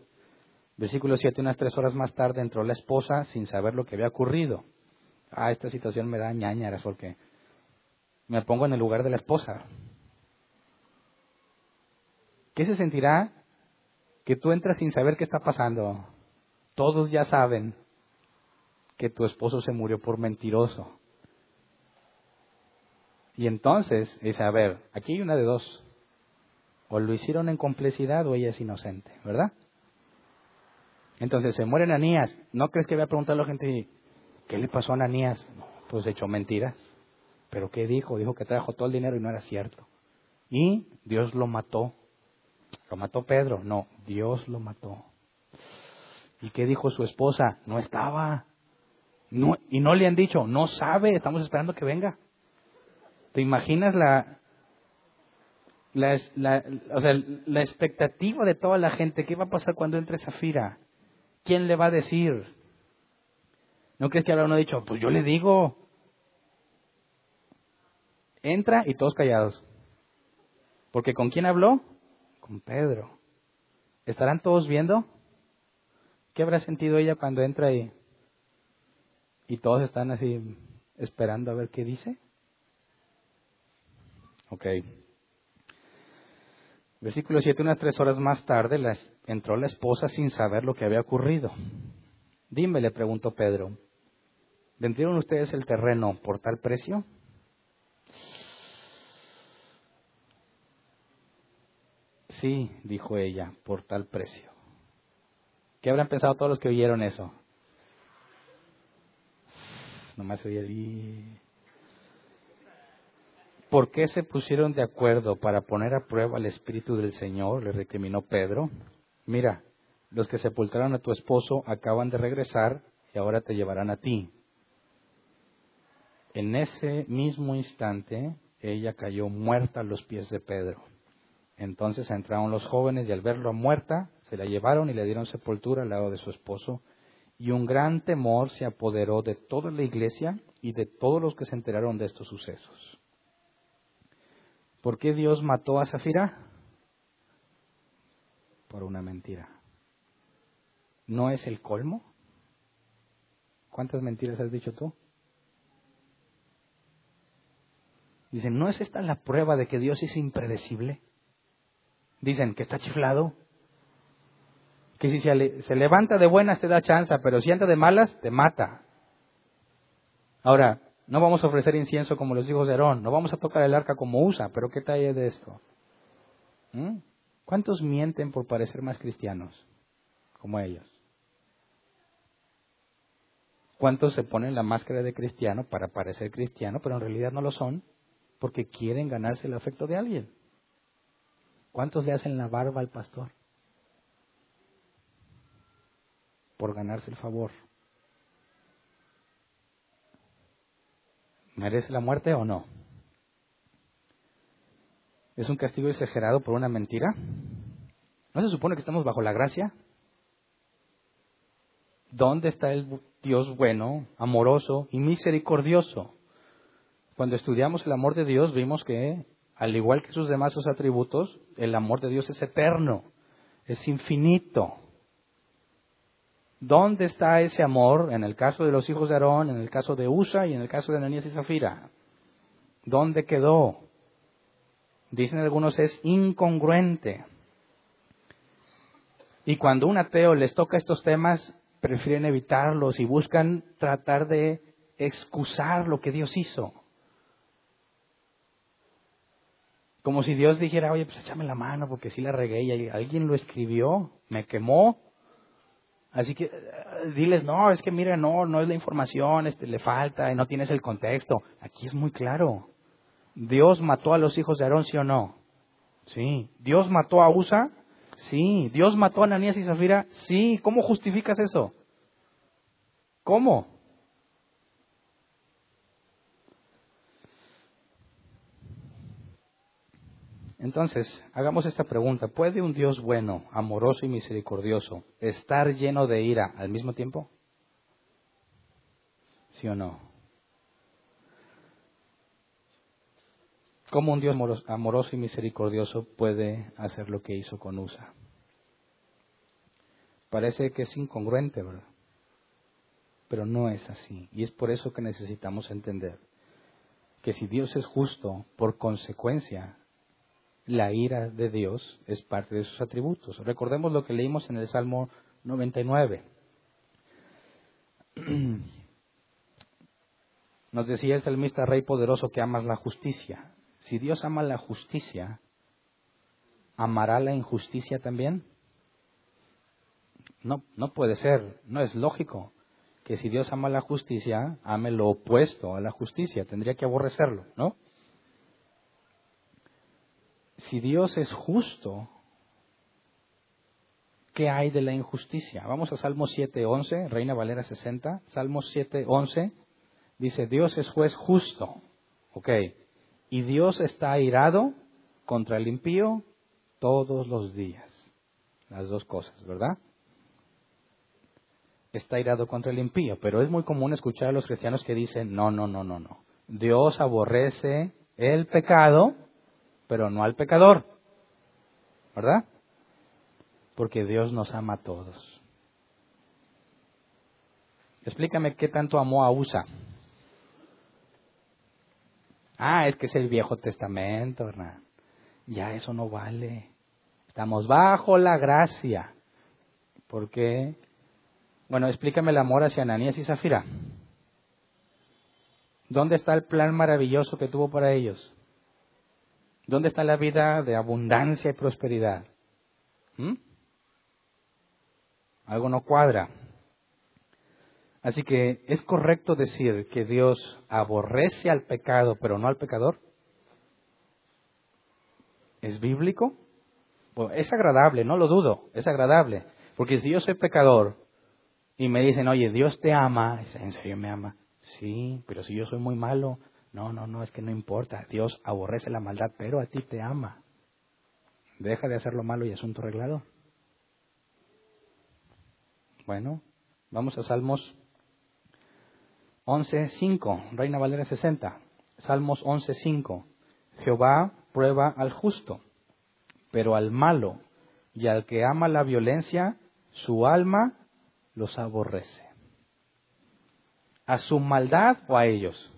Versículo siete. Unas tres horas más tarde entró la esposa sin saber lo que había ocurrido. Ah, esta situación me da ñañaras porque me pongo en el lugar de la esposa. ¿Qué se sentirá que tú entras sin saber qué está pasando? Todos ya saben que tu esposo se murió por mentiroso. Y entonces dice, a ver, aquí hay una de dos. O lo hicieron en complicidad o ella es inocente, ¿verdad? Entonces se muere Ananías. ¿No crees que voy a preguntar a la gente, ¿qué le pasó a Ananías? No, pues echó mentiras. ¿Pero qué dijo? Dijo que trajo todo el dinero y no era cierto. Y Dios lo mató. ¿Lo mató Pedro? No, Dios lo mató. ¿Y qué dijo su esposa? No estaba. No, y no le han dicho, no sabe, estamos esperando que venga. ¿Te imaginas la, la, la, o sea, la expectativa de toda la gente? ¿Qué va a pasar cuando entre Safira? ¿Quién le va a decir? ¿No crees que habrá uno dicho, pues yo le digo? Entra y todos callados. Porque ¿con quién habló? Con Pedro. ¿Estarán todos viendo? ¿Qué habrá sentido ella cuando entra y, y todos están así esperando a ver qué dice? Ok. Versículo siete. Unas tres horas más tarde las, entró la esposa sin saber lo que había ocurrido. Dime, le preguntó Pedro, ¿vendieron ustedes el terreno por tal precio? Sí, dijo ella, por tal precio. ¿Qué habrán pensado todos los que oyeron eso? Nomás oí el... ¿Por qué se pusieron de acuerdo para poner a prueba el Espíritu del Señor? Le recriminó Pedro. Mira, los que sepultaron a tu esposo acaban de regresar y ahora te llevarán a ti. En ese mismo instante, ella cayó muerta a los pies de Pedro. Entonces entraron los jóvenes y al verla muerta, se la llevaron y le dieron sepultura al lado de su esposo. Y un gran temor se apoderó de toda la iglesia y de todos los que se enteraron de estos sucesos. ¿Por qué Dios mató a Safira? Por una mentira. ¿No es el colmo? ¿Cuántas mentiras has dicho tú? Dicen, ¿no es esta la prueba de que Dios es impredecible? Dicen que está chiflado. Que si se, le, se levanta de buenas te da chance, pero si anda de malas te mata. Ahora, no vamos a ofrecer incienso como los hijos de Aarón. No vamos a tocar el arca como Uza. ¿Pero qué tal es de esto? ¿Mm? ¿Cuántos mienten por parecer más cristianos como ellos? ¿Cuántos se ponen la máscara de cristiano para parecer cristiano, pero en realidad no lo son porque quieren ganarse el afecto de alguien? ¿Cuántos le hacen la barba al pastor por ganarse el favor? ¿Merece la muerte o no? ¿Es un castigo exagerado por una mentira? ¿No se supone que estamos bajo la gracia? ¿Dónde está el Dios bueno, amoroso y misericordioso? Cuando estudiamos el amor de Dios, vimos que, al igual que sus demás sus atributos, el amor de Dios es eterno, es infinito. ¿Dónde está ese amor en el caso de los hijos de Aarón, en el caso de Uza y en el caso de Ananías y Safira? ¿Dónde quedó? Dicen algunos, es incongruente. Y cuando un ateo les toca estos temas, prefieren evitarlos y buscan tratar de excusar lo que Dios hizo. Como si Dios dijera, oye, pues échame la mano porque sí la regué y alguien lo escribió, me quemó. Así que diles, no, es que mira, no, no es la información, este, le falta, no tienes el contexto. Aquí es muy claro. ¿Dios mató a los hijos de Aarón, sí o no? Sí. ¿Dios mató a Uza? Sí. ¿Dios mató a Ananías y Safira? Sí. ¿Cómo justificas eso? ¿Cómo? Entonces, hagamos esta pregunta. ¿Puede un Dios bueno, amoroso y misericordioso estar lleno de ira al mismo tiempo? ¿Sí o no? ¿Cómo un Dios amoroso y misericordioso puede hacer lo que hizo con Uza? Parece que es incongruente, ¿verdad? Pero no es así. Y es por eso que necesitamos entender que si Dios es justo, por consecuencia, la ira de Dios es parte de sus atributos. Recordemos lo que leímos en el Salmo noventa y nueve. Nos decía el salmista, Rey poderoso, que amas la justicia. Si Dios ama la justicia, ¿amará la injusticia también? No, no puede ser. No es lógico que si Dios ama la justicia, ame lo opuesto a la justicia. Tendría que aborrecerlo, ¿no? Si Dios es justo, ¿qué hay de la injusticia? Vamos a Salmos siete once, Reina Valera sesenta. Salmos siete once dice, Dios es juez justo. Ok. Y Dios está airado contra el impío todos los días. Las dos cosas, ¿verdad? Está airado contra el impío. Pero es muy común escuchar a los cristianos que dicen, no, no, no, no, no. Dios aborrece el pecado, pero no al pecador, ¿verdad? Porque Dios nos ama a todos. Explícame qué tanto amó a Uza. Ah, es que es el Viejo Testamento, Hernán. Ya eso no vale. Estamos bajo la gracia. ¿Por qué? Bueno, explícame el amor hacia Ananías y Safira. ¿Dónde está el plan maravilloso que tuvo para ellos? ¿Dónde está la vida de abundancia y prosperidad? ¿Mm? Algo no cuadra. Así que, ¿es correcto decir que Dios aborrece al pecado, pero no al pecador? ¿Es bíblico? Bueno, es agradable, no lo dudo, es agradable. Porque si yo soy pecador y me dicen, oye, Dios te ama, ¿en serio me ama? Sí, pero si yo soy muy malo. No, no, no, es que no importa. Dios aborrece la maldad, pero a ti te ama. Deja de hacer lo malo y asunto arreglado. Bueno, vamos a Salmos once cinco, Reina Valera sesenta. Salmos once cinco. Jehová prueba al justo, pero al malo y al que ama la violencia, su alma los aborrece. ¿A su maldad o a ellos?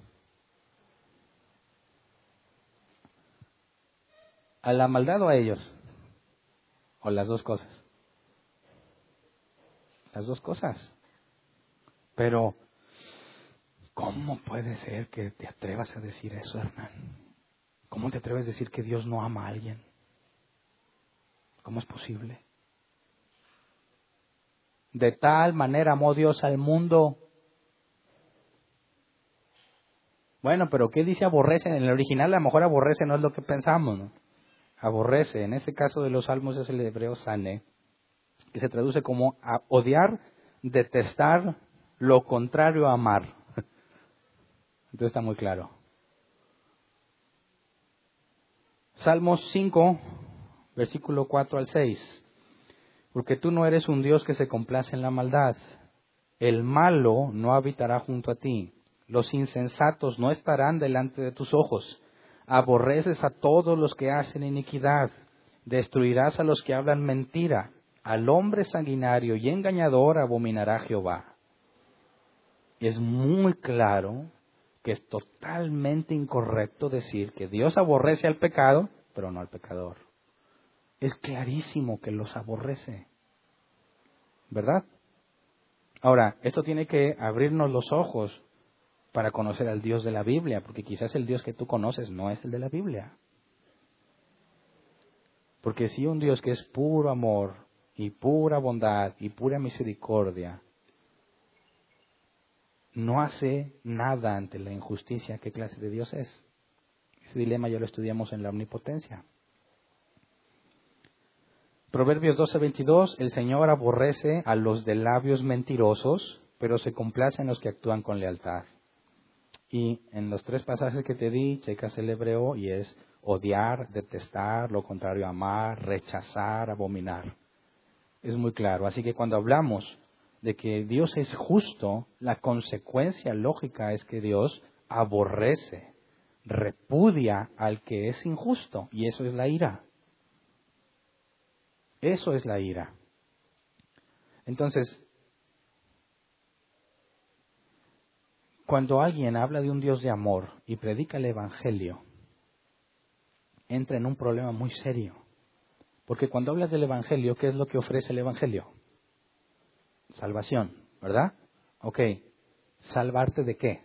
¿A la maldad o a ellos? ¿O las dos cosas? Las dos cosas. Pero, ¿cómo puede ser que te atrevas a decir eso, Hernán? ¿Cómo te atreves a decir que Dios no ama a alguien? ¿Cómo es posible? De tal manera amó Dios al mundo. Bueno, pero ¿qué dice aborrece? En el original a lo mejor aborrece no es lo que pensamos, ¿no? Aborrece, en este caso de los salmos es el hebreo sane, que se traduce como a odiar, detestar, lo contrario a amar. Entonces está muy claro. Salmos cinco, versículo cuatro al seis. Porque tú no eres un Dios que se complace en la maldad, El malo no habitará junto a ti. Los insensatos no estarán delante de tus ojos. Aborreces a todos los que hacen iniquidad. Destruirás a los que hablan mentira. Al hombre sanguinario y engañador abominará Jehová. Es muy claro que es totalmente incorrecto decir que Dios aborrece al pecado, pero no al pecador. Es clarísimo que los aborrece, ¿verdad? Ahora, esto tiene que abrirnos los ojos para conocer al Dios de la Biblia, porque quizás el Dios que tú conoces no es el de la Biblia. Porque si un Dios que es puro amor y pura bondad y pura misericordia no hace nada ante la injusticia, ¿qué clase de Dios es? Ese dilema ya lo estudiamos en la omnipotencia. Proverbios doce veintidós, el Señor aborrece a los de labios mentirosos, pero se complace en los que actúan con lealtad. Y en los tres pasajes que te di, checas el hebreo y es odiar, detestar, lo contrario, amar, rechazar, abominar. Es muy claro. Así que cuando hablamos de que Dios es justo, la consecuencia lógica es que Dios aborrece, repudia al que es injusto. Y eso es la ira. Eso es la ira. Entonces, cuando alguien habla de un Dios de amor y predica el Evangelio, entra en un problema muy serio. Porque cuando hablas del Evangelio, ¿qué es lo que ofrece el Evangelio? Salvación, ¿verdad? Ok, ¿salvarte de qué?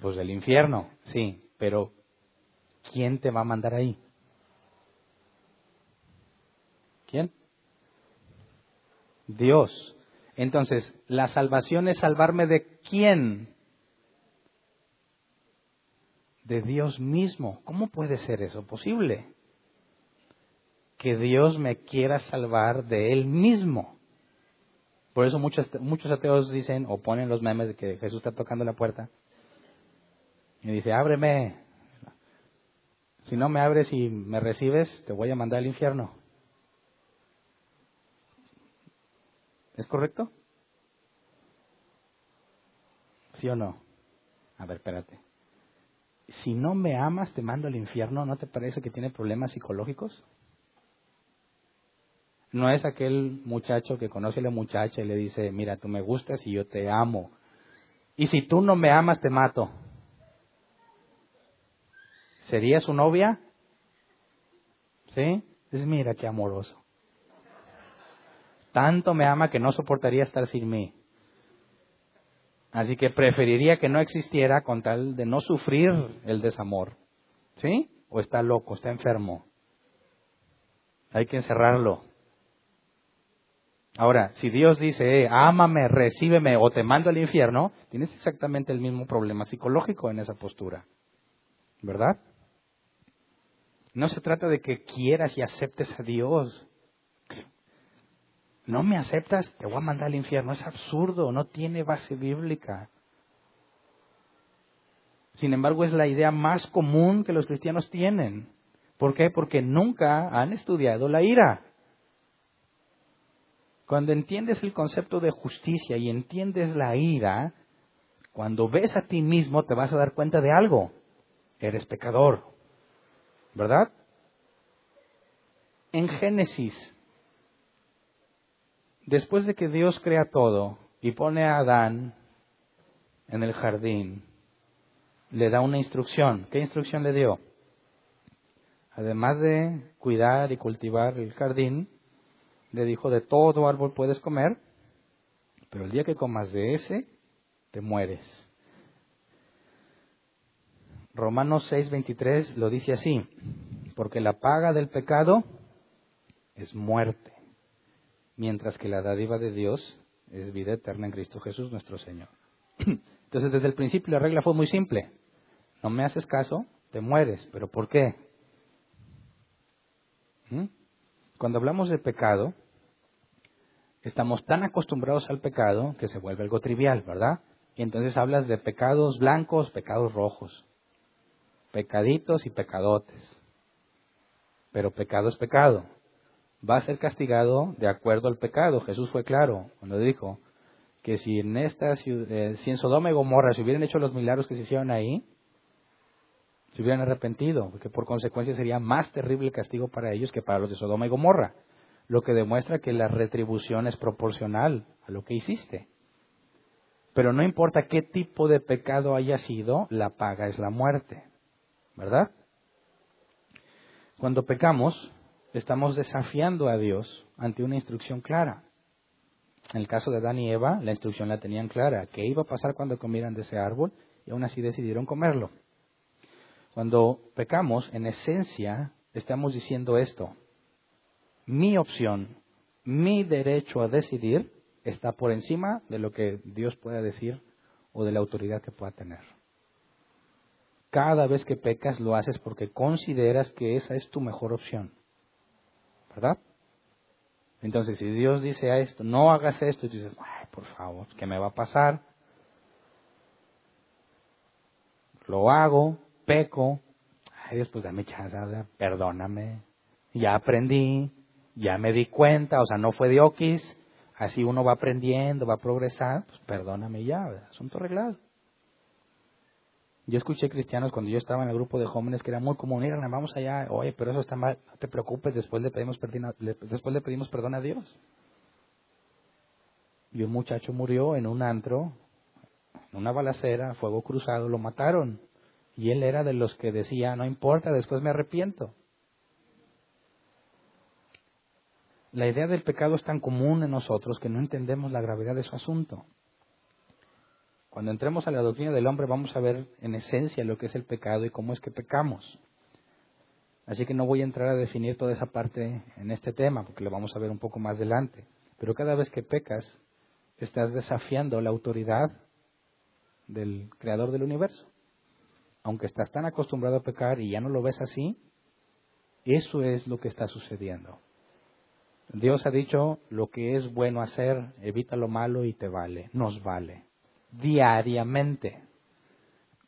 Pues del infierno, sí, pero ¿quién te va a mandar ahí? ¿Quién? Dios. Entonces, la salvación es salvarme de ¿quién? De Dios mismo. ¿Cómo puede ser eso posible? Que Dios me quiera salvar de Él mismo. Por eso muchos, muchos ateos dicen, o ponen los memes de que Jesús está tocando la puerta. Y dice, ábreme. Si no me abres y me recibes, te voy a mandar al infierno. ¿Es correcto? ¿Sí o no? A ver, espérate. Si no me amas, te mando al infierno. ¿No te parece que tiene problemas psicológicos? No es aquel muchacho que conoce a la muchacha y le dice, mira, tú me gustas y yo te amo. Y si tú no me amas, te mato. ¿Sería su novia? ¿Sí? Dices, mira, qué amoroso. Tanto me ama que no soportaría estar sin mí. Así que preferiría que no existiera con tal de no sufrir el desamor. ¿Sí? O está loco, está enfermo. Hay que encerrarlo. Ahora, si Dios dice, eh, ámame, recíbeme o te mando al infierno, tienes exactamente el mismo problema psicológico en esa postura. ¿Verdad? No se trata de que quieras y aceptes a Dios. No me aceptas, te voy a mandar al infierno. Es absurdo, no tiene base bíblica. Sin embargo, es la idea más común que los cristianos tienen. ¿Por qué? Porque nunca han estudiado la ira. Cuando entiendes el concepto de justicia y entiendes la ira, cuando ves a ti mismo te vas a dar cuenta de algo. Eres pecador, ¿verdad? En Génesis, después de que Dios crea todo y pone a Adán en el jardín, le da una instrucción. ¿Qué instrucción le dio? Además de cuidar y cultivar el jardín, le dijo, de todo árbol puedes comer, pero el día que comas de ese, te mueres. Romanos seis veintitrés lo dice así, porque la paga del pecado es muerte, mientras que la dádiva de Dios es vida eterna en Cristo Jesús nuestro Señor. Entonces, desde el principio la regla fue muy simple. No me haces caso, te mueres. ¿Pero por qué? ¿Mm? Cuando hablamos de pecado, estamos tan acostumbrados al pecado que se vuelve algo trivial, ¿verdad? Y entonces hablas de pecados blancos, pecados rojos, pecaditos y pecadotes. Pero pecado es pecado. va a ser castigado de acuerdo al pecado. Jesús fue claro cuando dijo que si en esta ciudad, si en Sodoma y Gomorra se hubieran hecho los milagros que se hicieron ahí, se hubieran arrepentido, porque por consecuencia sería más terrible el castigo para ellos que para los de Sodoma y Gomorra, lo que demuestra que la retribución es proporcional a lo que hiciste. Pero no importa qué tipo de pecado haya sido, la paga es la muerte, ¿verdad? Cuando pecamos, estamos desafiando a Dios ante una instrucción clara. En el caso de Adán y Eva, la instrucción la tenían clara, qué iba a pasar cuando comieran de ese árbol, y aún así decidieron comerlo. Cuando pecamos, en esencia, estamos diciendo esto: mi opción, mi derecho a decidir, está por encima de lo que Dios pueda decir o de la autoridad que pueda tener. Cada vez que pecas, lo haces porque consideras que esa es tu mejor opción, ¿verdad? Entonces, si Dios dice a esto, no hagas esto, y tú dices, ay, por favor, ¿qué me va a pasar? Lo hago, peco, ay, Dios, pues dame chance, perdóname, ya aprendí, ya me di cuenta, o sea, no fue de oquis. Así uno va aprendiendo, va a progresar, pues perdóname ya, asunto arreglado. Yo escuché cristianos cuando yo estaba en el grupo de jóvenes que era muy común, miren, vamos allá, oye, pero eso está mal, no te preocupes, después le pedimos perdón, después le pedimos perdón a Dios. Y un muchacho murió en un antro, en una balacera, fuego cruzado, lo mataron. Y él era de los que decía, no importa, después me arrepiento. La idea del pecado es tan común en nosotros que no entendemos la gravedad de su asunto. Cuando entremos a la doctrina del hombre vamos a ver en esencia lo que es el pecado y cómo es que pecamos. Así que no voy a entrar a definir toda esa parte en este tema porque lo vamos a ver un poco más adelante. Pero cada vez que pecas estás desafiando la autoridad del creador del universo. Aunque estás tan acostumbrado a pecar y ya no lo ves así, eso es lo que está sucediendo. Dios ha dicho, lo que es bueno hacer, evita lo malo y te vale, nos vale. Diariamente.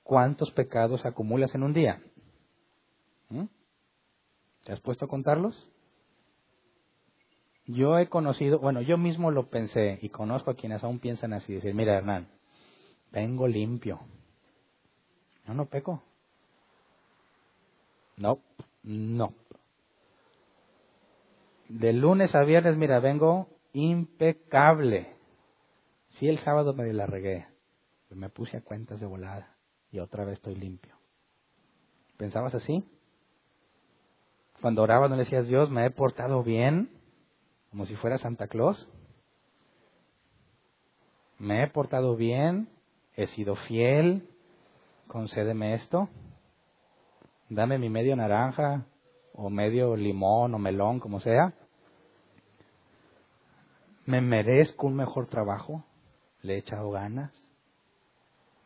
¿Cuántos pecados acumulas en un día? ¿Mm? ¿Te has puesto a contarlos? Yo he conocido, bueno, yo mismo lo pensé y conozco a quienes aún piensan así. Decir, mira Hernán, vengo limpio. No, no peco. No, no. De lunes a viernes, mira, vengo impecable. Sí, el sábado me la regué. Me puse a cuentas de volada y otra vez estoy limpio. ¿Pensabas así? Cuando orabas no le decías, Dios, me he portado bien, como si fuera Santa Claus. Me he portado bien, he sido fiel, concédeme esto. Dame mi medio naranja o medio limón o melón, como sea. ¿Me merezco un mejor trabajo? ¿Le he echado ganas?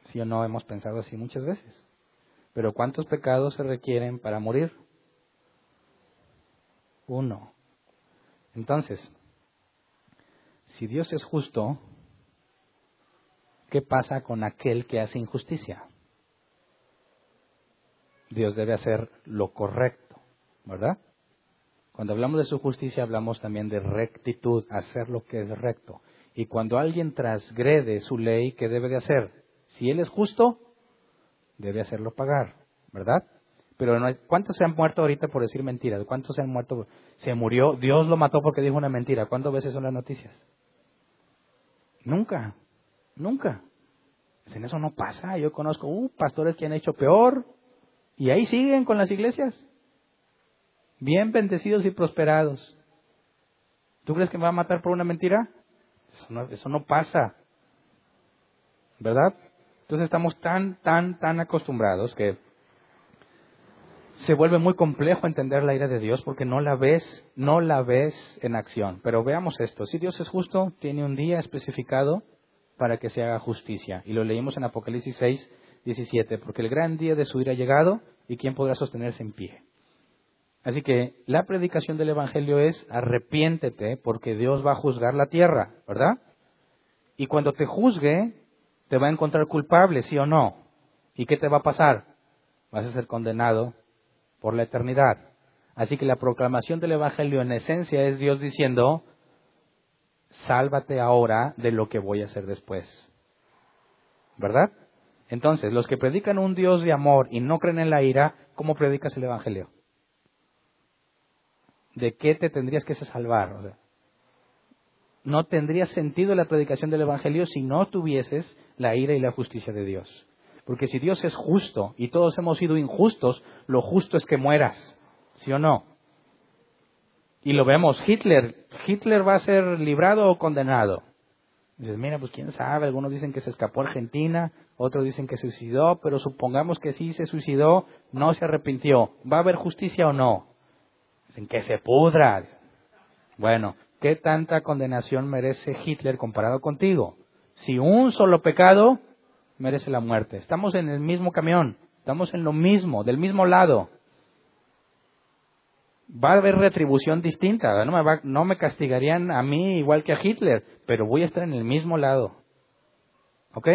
¿Sí o no? Hemos pensado así muchas veces. Pero ¿cuántos pecados se requieren para morir? Uno. Entonces, si Dios es justo, ¿qué pasa con aquel que hace injusticia? Dios debe hacer lo correcto, ¿verdad? Cuando hablamos de su justicia, hablamos también de rectitud, hacer lo que es recto. Y cuando alguien transgrede su ley, ¿qué debe de hacer? Si él es justo, debe hacerlo pagar, ¿verdad? Pero no hay, ¿cuántos se han muerto ahorita por decir mentiras? ¿Cuántos se han muerto? Se murió, Dios lo mató porque dijo una mentira. ¿Cuántas veces son las noticias? Nunca, nunca. En eso no pasa. Yo conozco uh, pastores que han hecho peor y ahí siguen con las iglesias. Bien bendecidos y prosperados. ¿Tú crees que me va a matar por una mentira? Eso no, eso no pasa, ¿verdad? Entonces estamos tan, tan, tan acostumbrados que se vuelve muy complejo entender la ira de Dios porque no la ves, no la ves en acción. Pero veamos esto. Si Dios es justo, tiene un día especificado para que se haga justicia. Y lo leímos en Apocalipsis seis, diecisiete. Porque el gran día de su ira ha llegado y ¿quién podrá sostenerse en pie? Así que la predicación del Evangelio es arrepiéntete porque Dios va a juzgar la tierra, ¿verdad? Y cuando te juzgue, te va a encontrar culpable, ¿sí o no? ¿Y qué te va a pasar? Vas a ser condenado por la eternidad. Así que la proclamación del Evangelio en esencia es Dios diciendo, sálvate ahora de lo que voy a hacer después. ¿Verdad? Entonces, los que predican un Dios de amor y no creen en la ira, ¿cómo predicas el Evangelio? ¿De qué te tendrías que salvar? O sea, no tendría sentido la predicación del Evangelio si no tuvieses la ira y la justicia de Dios. Porque si Dios es justo y todos hemos sido injustos, lo justo es que mueras, ¿sí o no? Y lo vemos, Hitler, Hitler va a ser librado o condenado. Dices, mira, pues quién sabe, algunos dicen que se escapó a Argentina, otros dicen que se suicidó, pero supongamos que sí se suicidó, no se arrepintió. ¿Va a haber justicia o no? Dicen que se pudra. Bueno, ¿qué tanta condenación merece Hitler comparado contigo? Si un solo pecado merece la muerte. Estamos en el mismo camión, estamos en lo mismo, del mismo lado. Va a haber retribución distinta, no me, va, no me castigarían a mí igual que a Hitler, pero voy a estar en el mismo lado. ¿Ok?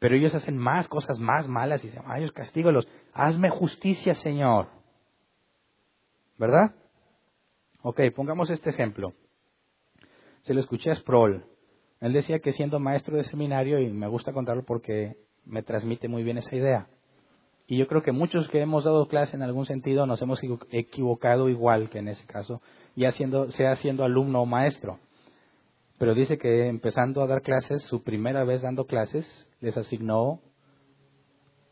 Pero ellos hacen más cosas más malas y dicen, ay, castígalos, hazme justicia, Señor. ¿Verdad? Ok, pongamos este ejemplo. Se lo escuché a Sproul. Él decía que siendo maestro de seminario, y me gusta contarlo porque me transmite muy bien esa idea. Y yo creo que muchos que hemos dado clase en algún sentido nos hemos equivocado igual que en ese caso, ya siendo, sea siendo alumno o maestro. Pero dice que empezando a dar clases, su primera vez dando clases, les asignó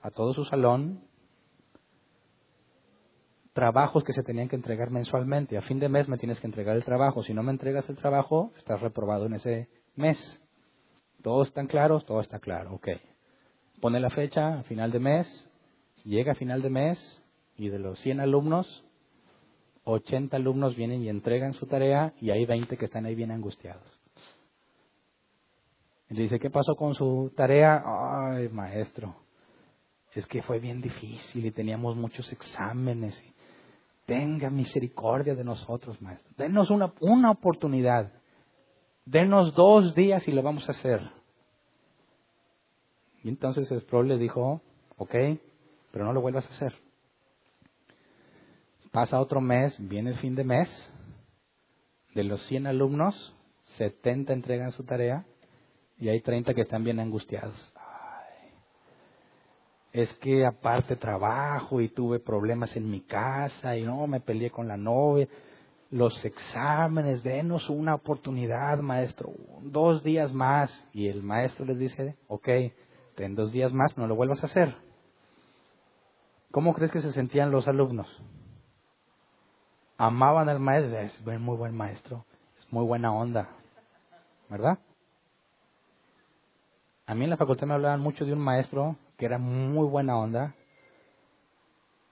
a todo su salón trabajos que se tenían que entregar mensualmente. A fin de mes me tienes que entregar el trabajo. Si no me entregas el trabajo, estás reprobado en ese mes. ¿Todos están claros? Todo está claro. Ok. Pone la fecha, a final de mes. Llega a final de mes y de los cien alumnos, ochenta alumnos vienen y entregan su tarea y hay veinte que están ahí bien angustiados. Y le dice, ¿qué pasó con su tarea? Ay, maestro, es que fue bien difícil y teníamos muchos exámenes. Tenga misericordia de nosotros, maestro. Denos una, una oportunidad. Denos dos días y lo vamos a hacer. Y entonces Sproul le dijo, ok, pero no lo vuelvas a hacer. Pasa otro mes, viene el fin de mes. De los cien alumnos, setenta entregan su tarea y hay treinta que están bien angustiados. Ay, es que aparte trabajo y tuve problemas en mi casa y no, me peleé con la novia. Los exámenes, denos una oportunidad, maestro. Dos días más. Y el maestro les dice, ok, ten dos días más, no lo vuelvas a hacer. ¿Cómo crees que se sentían los alumnos? Amaban al maestro, es muy buen maestro, es muy buena onda, ¿verdad? A mí en la facultad me hablaban mucho de un maestro que era muy buena onda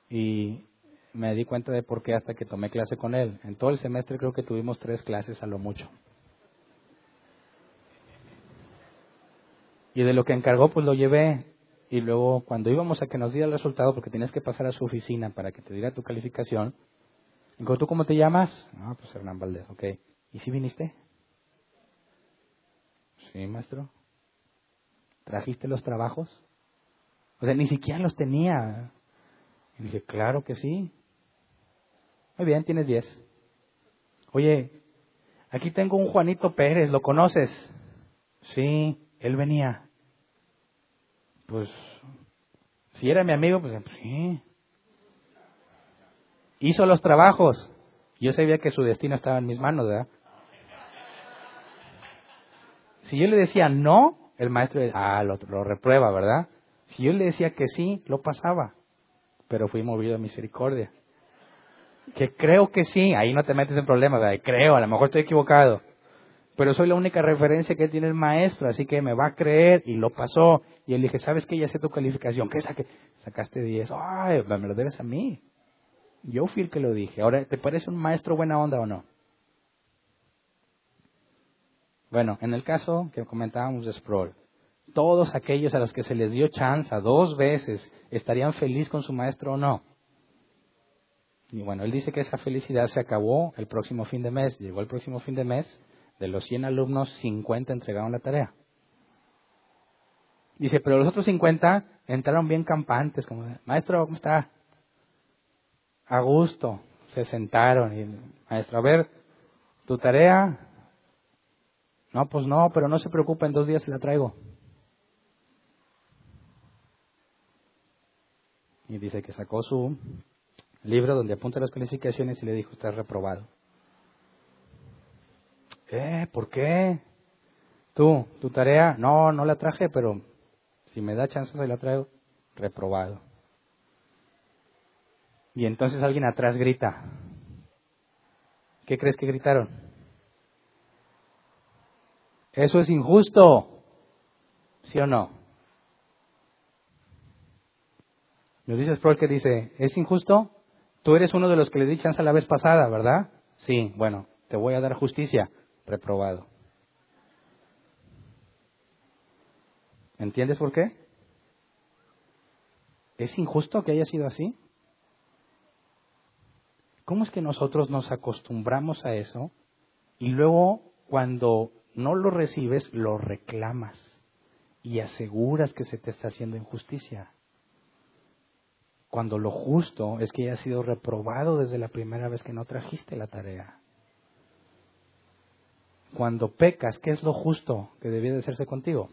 y me di cuenta de por qué hasta que tomé clase con él. En todo el semestre creo que tuvimos tres clases a lo mucho. Y de lo que encargó, pues lo llevé. Y luego, cuando íbamos a que nos diera el resultado, porque tenías que pasar a su oficina para que te diera tu calificación, digo, ¿tú cómo te llamas? Ah, pues Hernán Valdés, ok. ¿Y si viniste? Sí, maestro. ¿Trajiste los trabajos? O sea, ni siquiera los tenía. Y dije, claro que sí. Muy bien, tienes diez. Oye, aquí tengo un Juanito Pérez, ¿lo conoces? Sí, él venía. Pues, si era mi amigo, pues sí. Hizo los trabajos. Yo sabía que su destino estaba en mis manos, ¿verdad? Si yo le decía no, el maestro, ah, lo, lo reprueba, ¿verdad? Si yo le decía que sí, lo pasaba. Pero fui movido a misericordia. Que creo que sí, ahí no te metes en problemas, ¿verdad? Creo, a lo mejor estoy equivocado. Pero soy la única referencia que tiene el maestro, así que me va a creer, y lo pasó. Y él dije, ¿sabes qué? Ya sé tu calificación. ¿Qué saqué? Sacaste diez. Ay, me lo debes a mí. Yo fui el que lo dije. Ahora, ¿te parece un maestro buena onda o no? Bueno, en el caso que comentábamos de Sproul, todos aquellos a los que se les dio chance dos veces, ¿estarían felices con su maestro o no? Y bueno, él dice que esa felicidad se acabó el próximo fin de mes. Llegó el próximo fin de mes. De los cien alumnos, cincuenta entregaron la tarea. Dice, pero los otros cincuenta entraron bien campantes, como, maestro, ¿cómo está? A gusto. se sentaron y el maestro, a ver, ¿tu tarea? No, pues no, pero no se preocupe, en dos días se la traigo. Y dice que sacó su libro donde apunta las calificaciones y le dijo, estás reprobado. ¿Eh? ¿Por qué? ¿Tú? ¿Tu tarea? No, no la traje, pero si me da chance se la traigo. Reprobado. Y entonces alguien atrás grita. ¿Qué crees que gritaron? Eso es injusto. ¿Sí o no? Nos dice Sproul que dice, ¿es injusto? Tú eres uno de los que le di chance la vez pasada, ¿verdad? Sí, bueno, te voy a dar justicia. Reprobado. ¿Entiendes por qué? ¿Es injusto que haya sido así? ¿Cómo es que nosotros nos acostumbramos a eso y luego cuando no lo recibes, lo reclamas y aseguras que se te está haciendo injusticia? Cuando lo justo es que haya sido reprobado desde la primera vez que no trajiste la tarea. Cuando pecas, ¿qué es lo justo que debía de hacerse contigo?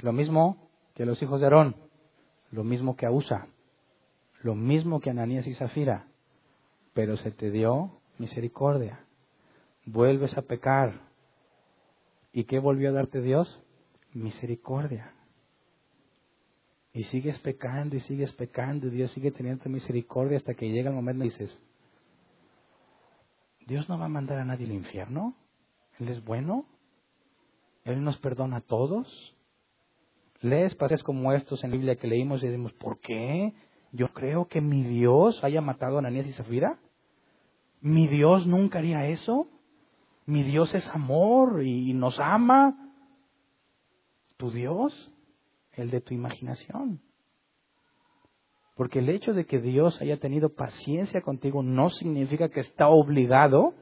Lo mismo que los hijos de Aarón, lo mismo que a Uza, lo mismo que a Ananías y Safira. Pero se te dio misericordia. Vuelves a pecar. ¿Y qué volvió a darte Dios? Misericordia. Y sigues pecando y sigues pecando. Y Dios sigue teniendo misericordia hasta que llega el momento y dices, ¿Dios no va a mandar a nadie al infierno? ¿Él es bueno? ¿Él nos perdona a todos? Lees pasajes como estos en la Biblia que leímos y decimos, ¿por qué? Yo creo que mi Dios haya matado a Ananías y Safira. Mi Dios nunca haría eso. Mi Dios es amor y nos ama. Tu Dios, el de tu imaginación. Porque el hecho de que Dios haya tenido paciencia contigo no significa que está obligado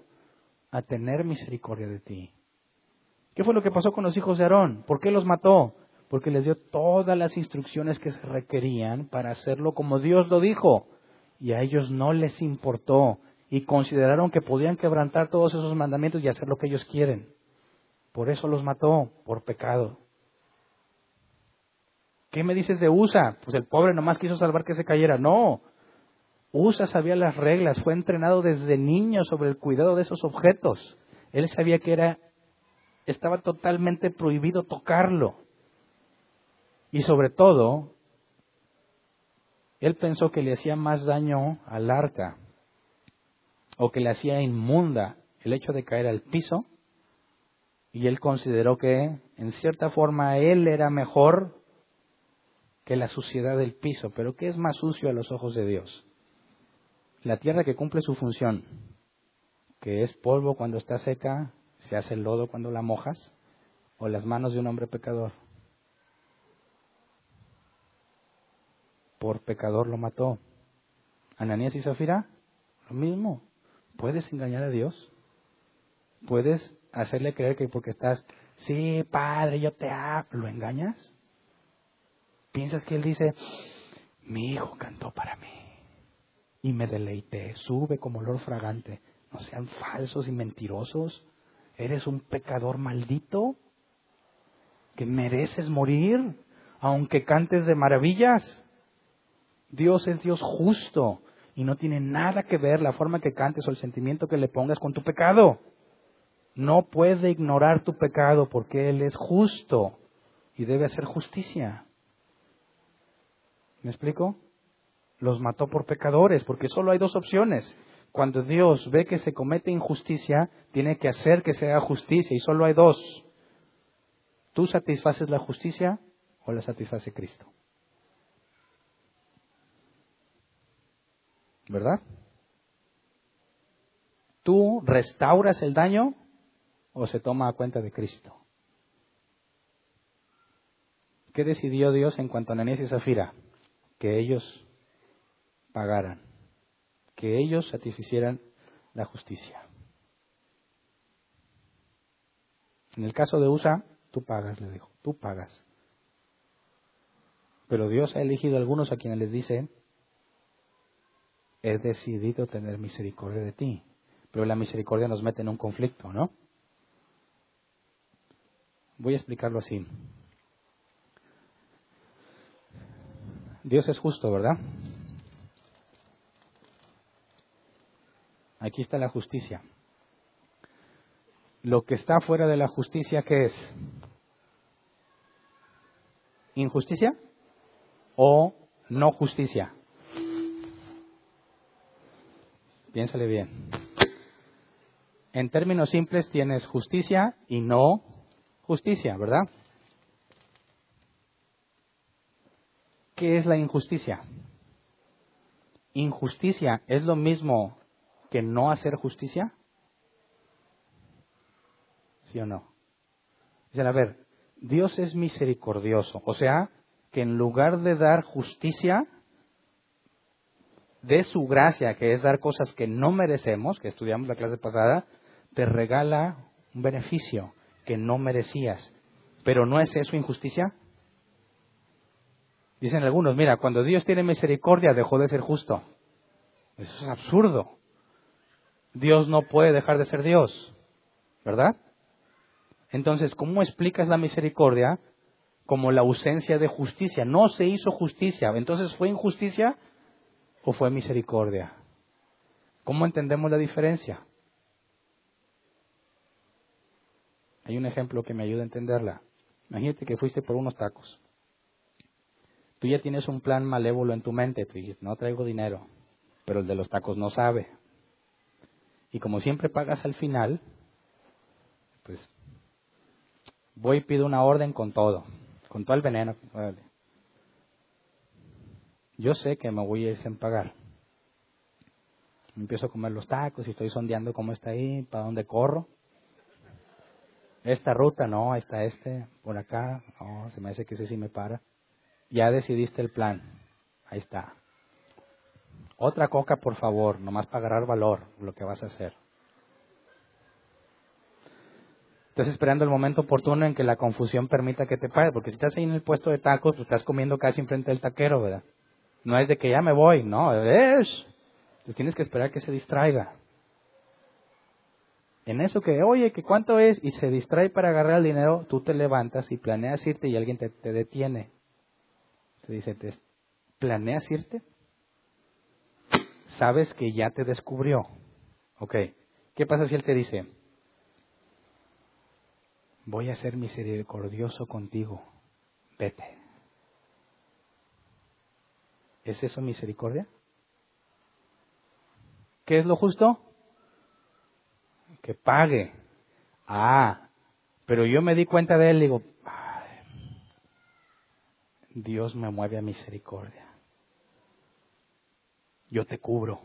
a tener misericordia de ti. ¿Qué fue lo que pasó con los hijos de Aarón? ¿Por qué los mató? Porque les dio todas las instrucciones que se requerían para hacerlo como Dios lo dijo. Y a ellos no les importó. Y consideraron que podían quebrantar todos esos mandamientos y hacer lo que ellos quieren. Por eso los mató, por pecado. ¿Qué me dices de Uza? Pues el pobre nomás quiso salvar que se cayera. No. Uza sabía las reglas. Fue entrenado desde niño sobre el cuidado de esos objetos. Él sabía que era, estaba totalmente prohibido tocarlo. Y sobre todo, él pensó que le hacía más daño al arca, o que le hacía inmunda el hecho de caer al piso, y él consideró que, en cierta forma, él era mejor que la suciedad del piso. Pero ¿qué es más sucio a los ojos de Dios? La tierra que cumple su función, que es polvo cuando está seca, se hace lodo cuando la mojas, o las manos de un hombre pecador. Por pecador lo mató. Ananías y Safira, lo mismo. ¿Puedes engañar a Dios? ¿Puedes hacerle creer que porque estás, sí, padre, yo te amo, lo engañas? ¿Piensas que Él dice, mi hijo cantó para mí y me deleité, sube como olor fragante? No sean falsos y mentirosos. Eres un pecador maldito que mereces morir aunque cantes de maravillas. Dios es Dios justo y no tiene nada que ver la forma que cantes o el sentimiento que le pongas con tu pecado. No puede ignorar tu pecado porque Él es justo y debe hacer justicia. ¿Me explico? Los mató por pecadores porque solo hay dos opciones. Cuando Dios ve que se comete injusticia, tiene que hacer que se haga justicia y solo hay dos. ¿Tú satisfaces la justicia o la satisface Cristo? ¿Verdad? ¿Tú restauras el daño o se toma a cuenta de Cristo? ¿Qué decidió Dios en cuanto a Ananías y Safira? Que ellos pagaran, que ellos satisficieran la justicia. En el caso de Uza, tú pagas, le dijo, tú pagas. Pero Dios ha elegido a algunos a quienes les dice, he decidido tener misericordia de ti. Pero la misericordia nos mete en un conflicto, ¿no? Voy a explicarlo así. Dios es justo, ¿verdad? Aquí está la justicia. Lo que está fuera de la justicia, ¿qué es? ¿Injusticia o no justicia? Piénsale bien. En términos simples tienes justicia y no justicia, ¿verdad? ¿Qué es la injusticia? ¿Injusticia es lo mismo que no hacer justicia? ¿Sí o no? Dicen, a ver, Dios es misericordioso, o sea, que en lugar de dar justicia, de su gracia, que es dar cosas que no merecemos, que estudiamos la clase pasada, te regala un beneficio que no merecías. ¿Pero no es eso injusticia? Dicen algunos, mira, cuando Dios tiene misericordia dejó de ser justo. Eso es absurdo. Dios no puede dejar de ser Dios, ¿verdad? Entonces, ¿cómo explicas la misericordia como la ausencia de justicia? No se hizo justicia. Entonces, ¿fue injusticia o fue misericordia? ¿Cómo entendemos la diferencia? Hay un ejemplo que me ayuda a entenderla. Imagínate que fuiste por unos tacos. Tú ya tienes un plan malévolo en tu mente. Tú dices, no traigo dinero, pero el de los tacos no sabe. Y como siempre pagas al final, pues voy y pido una orden con todo, con todo el veneno. Vale. Yo sé que me voy a ir sin pagar. Empiezo a comer los tacos y estoy sondeando cómo está ahí, para dónde corro. Esta ruta, no, está este, por acá, no, se me hace que ese sí me para. Ya decidiste el plan, ahí está. Otra coca, por favor, nomás para agarrar valor lo que vas a hacer. Estás esperando el momento oportuno en que la confusión permita que te pagues, porque si estás ahí en el puesto de tacos, pues estás comiendo casi enfrente del taquero, ¿verdad? No es de que ya me voy, no, es. Entonces tienes que esperar que se distraiga. En eso que, oye, que cuánto es, y se distrae para agarrar el dinero, tú te levantas y planeas irte y alguien te, te detiene. Te dice, ¿te planeas irte? Sabes que ya te descubrió. Ok, ¿qué pasa si él te dice, voy a ser misericordioso contigo, vete? ¿Es eso misericordia? ¿Qué es lo justo? Que pague. Ah, pero yo me di cuenta de él y digo, ay, Dios me mueve a misericordia. Yo te cubro.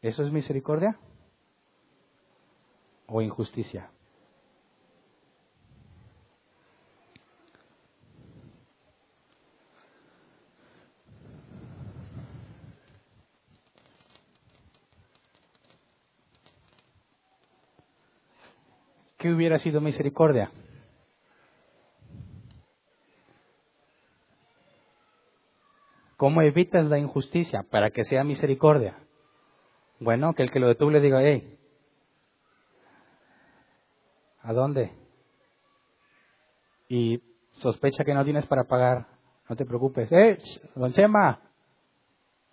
¿Eso es misericordia o injusticia? ¿Qué hubiera sido misericordia? ¿Cómo evitas la injusticia para que sea misericordia? Bueno, que el que lo detuvo le diga, hey, ¿a dónde? Y sospecha que no tienes para pagar, no te preocupes. ¡Eh, don Chema!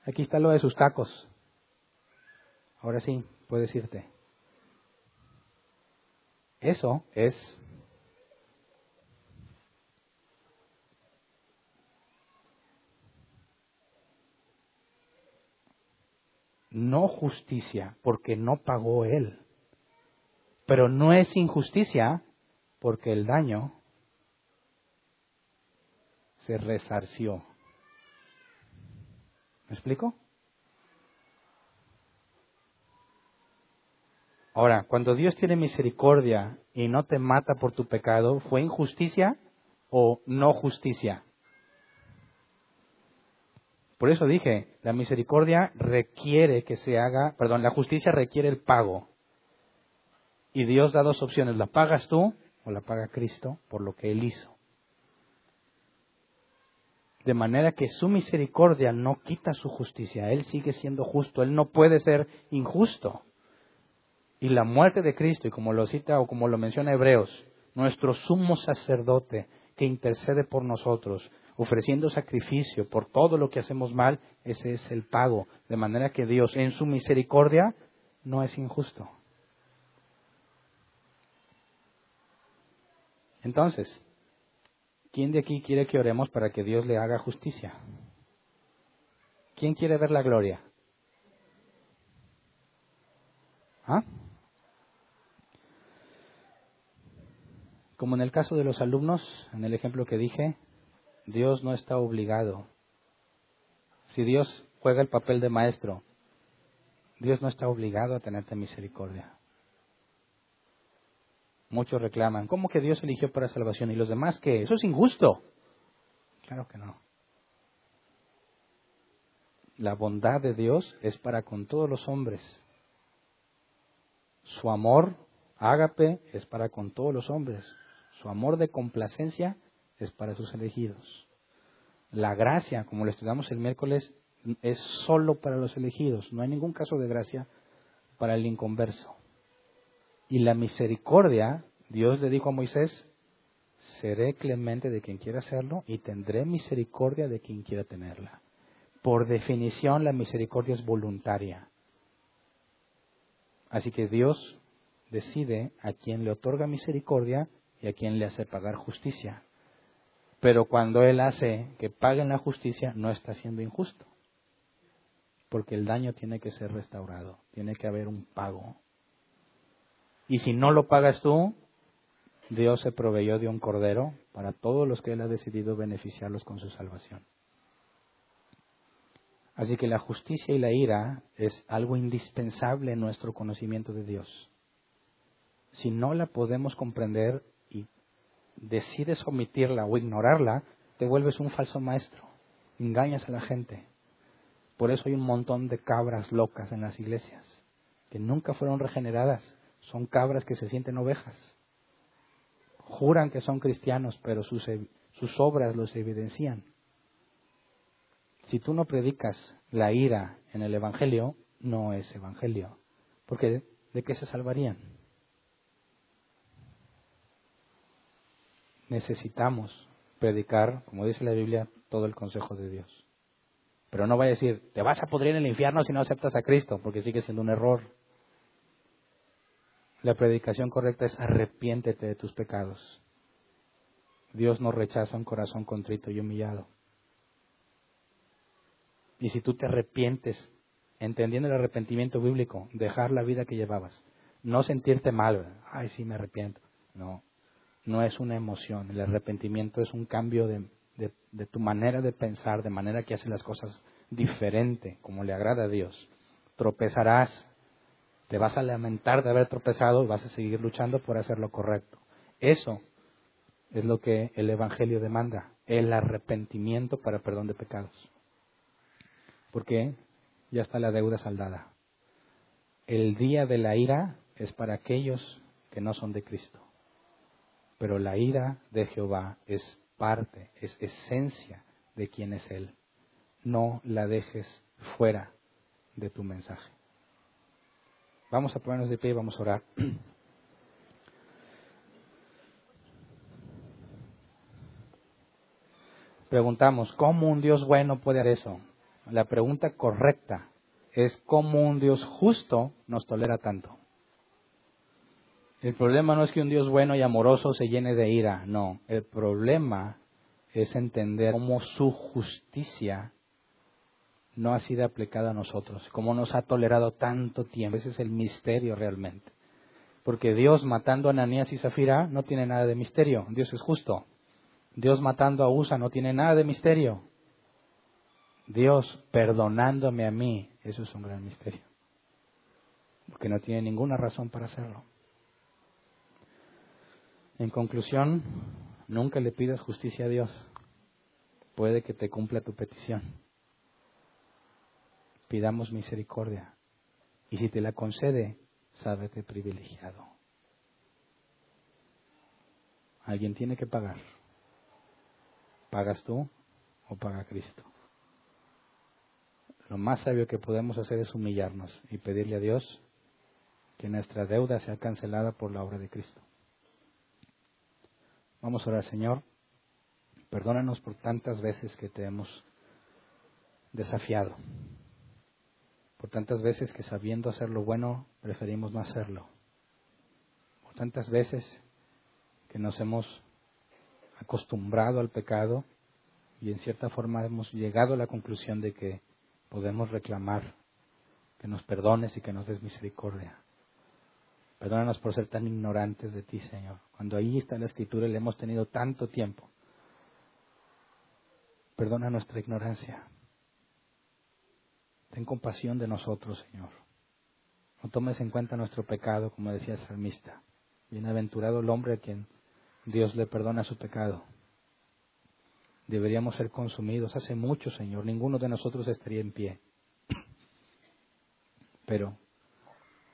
Aquí está lo de sus tacos. Ahora sí, puedes irte. Eso es no justicia, porque no pagó él. Pero no es injusticia, porque el daño se resarció. ¿Me explico? Ahora, cuando Dios tiene misericordia y no te mata por tu pecado, ¿fue injusticia o no justicia? Por eso dije, la misericordia requiere que se haga, perdón, la justicia requiere el pago. Y Dios da dos opciones, la pagas tú o la paga Cristo por lo que Él hizo. de manera que su misericordia no quita su justicia. Él sigue siendo justo, Él no puede ser injusto. Y la muerte de Cristo, y como lo cita o como lo menciona Hebreos, nuestro sumo sacerdote que intercede por nosotros, ofreciendo sacrificio por todo lo que hacemos mal, ese es el pago. De manera que Dios, en su misericordia, no es injusto. Entonces, ¿quién de aquí quiere que oremos para que Dios le haga justicia? ¿Quién quiere ver la gloria? ¿Ah? Como en el caso de los alumnos, en el ejemplo que dije, Dios no está obligado. Si Dios juega el papel de maestro, Dios no está obligado a tenerte misericordia. Muchos reclaman, ¿cómo que Dios eligió para salvación? ¿Y los demás qué? Eso es injusto. Claro que no. La bondad de Dios es para con todos los hombres. Su amor, ágape, es para con todos los hombres. Su amor de complacencia es para sus elegidos. La gracia, como lo estudiamos el miércoles, es solo para los elegidos. No hay ningún caso de gracia para el inconverso. Y la misericordia, Dios le dijo a Moisés, seré clemente de quien quiera hacerlo y tendré misericordia de quien quiera tenerla. Por definición, la misericordia es voluntaria. Así que Dios decide a quién le otorga misericordia y a quién le hace pagar justicia. Pero cuando Él hace que paguen la justicia, no está siendo injusto. Porque el daño tiene que ser restaurado. Tiene que haber un pago. Y si no lo pagas tú, Dios se proveyó de un cordero para todos los que Él ha decidido beneficiarlos con su salvación. Así que la justicia y la ira es algo indispensable en nuestro conocimiento de Dios. Si no la podemos comprender, decides omitirla o ignorarla, te vuelves un falso maestro, engañas a la gente. Por eso hay un montón de cabras locas en las iglesias, que nunca fueron regeneradas, son cabras que se sienten ovejas. Juran que son cristianos, pero sus, sus obras los evidencian. Si tú no predicas la ira en el evangelio, no es evangelio, porque ¿de qué se salvarían? Necesitamos predicar, como dice la Biblia, todo el consejo de Dios. Pero no vaya a decir, te vas a podrir en el infierno si no aceptas a Cristo, porque sigue siendo un error. La predicación correcta es arrepiéntete de tus pecados. Dios no rechaza un corazón contrito y humillado. Y si tú te arrepientes, entendiendo el arrepentimiento bíblico, dejar la vida que llevabas, no sentirte mal, ¿verdad? Ay, sí me arrepiento. No. No es una emoción, el arrepentimiento es un cambio de, de, de tu manera de pensar, de manera que haces las cosas diferente, como le agrada a Dios. Tropezarás, te vas a lamentar de haber tropezado y vas a seguir luchando por hacer lo correcto. Eso es lo que el Evangelio demanda, el arrepentimiento para perdón de pecados. Porque ya está la deuda saldada. El día de la ira es para aquellos que no son de Cristo. Pero la ira de Jehová es parte, es esencia de quien es Él. No la dejes fuera de tu mensaje. Vamos a ponernos de pie y vamos a orar. Preguntamos, ¿cómo un Dios bueno puede hacer eso? La pregunta correcta es, ¿cómo un Dios justo nos tolera tanto? El problema no es que un Dios bueno y amoroso se llene de ira, no. El problema es entender cómo su justicia no ha sido aplicada a nosotros, cómo nos ha tolerado tanto tiempo. Ese es el misterio realmente. Porque Dios matando a Ananías y Safira no tiene nada de misterio, Dios es justo. Dios matando a Uza no tiene nada de misterio. Dios perdonándome a mí, eso es un gran misterio. Porque no tiene ninguna razón para hacerlo. En conclusión, nunca le pidas justicia a Dios. Puede que te cumpla tu petición. Pidamos misericordia. Y si te la concede, sábete privilegiado. Alguien tiene que pagar. ¿Pagas tú o paga Cristo. Lo más sabio que podemos hacer es humillarnos y pedirle a Dios que nuestra deuda sea cancelada por la obra de Cristo. Vamos a orar. Señor, perdónanos por tantas veces que te hemos desafiado, por tantas veces que sabiendo hacer lo bueno preferimos no hacerlo, por tantas veces que nos hemos acostumbrado al pecado y en cierta forma hemos llegado a la conclusión de que podemos reclamar que nos perdones y que nos des misericordia. Perdónanos por ser tan ignorantes de ti, Señor, cuando ahí está la Escritura y le hemos tenido tanto tiempo. Perdona nuestra ignorancia. Ten compasión de nosotros, Señor. No tomes en cuenta nuestro pecado, como decía el salmista. Bienaventurado el hombre a quien Dios le perdona su pecado. Deberíamos ser consumidos. Hace mucho, Señor, ninguno de nosotros estaría en pie. Pero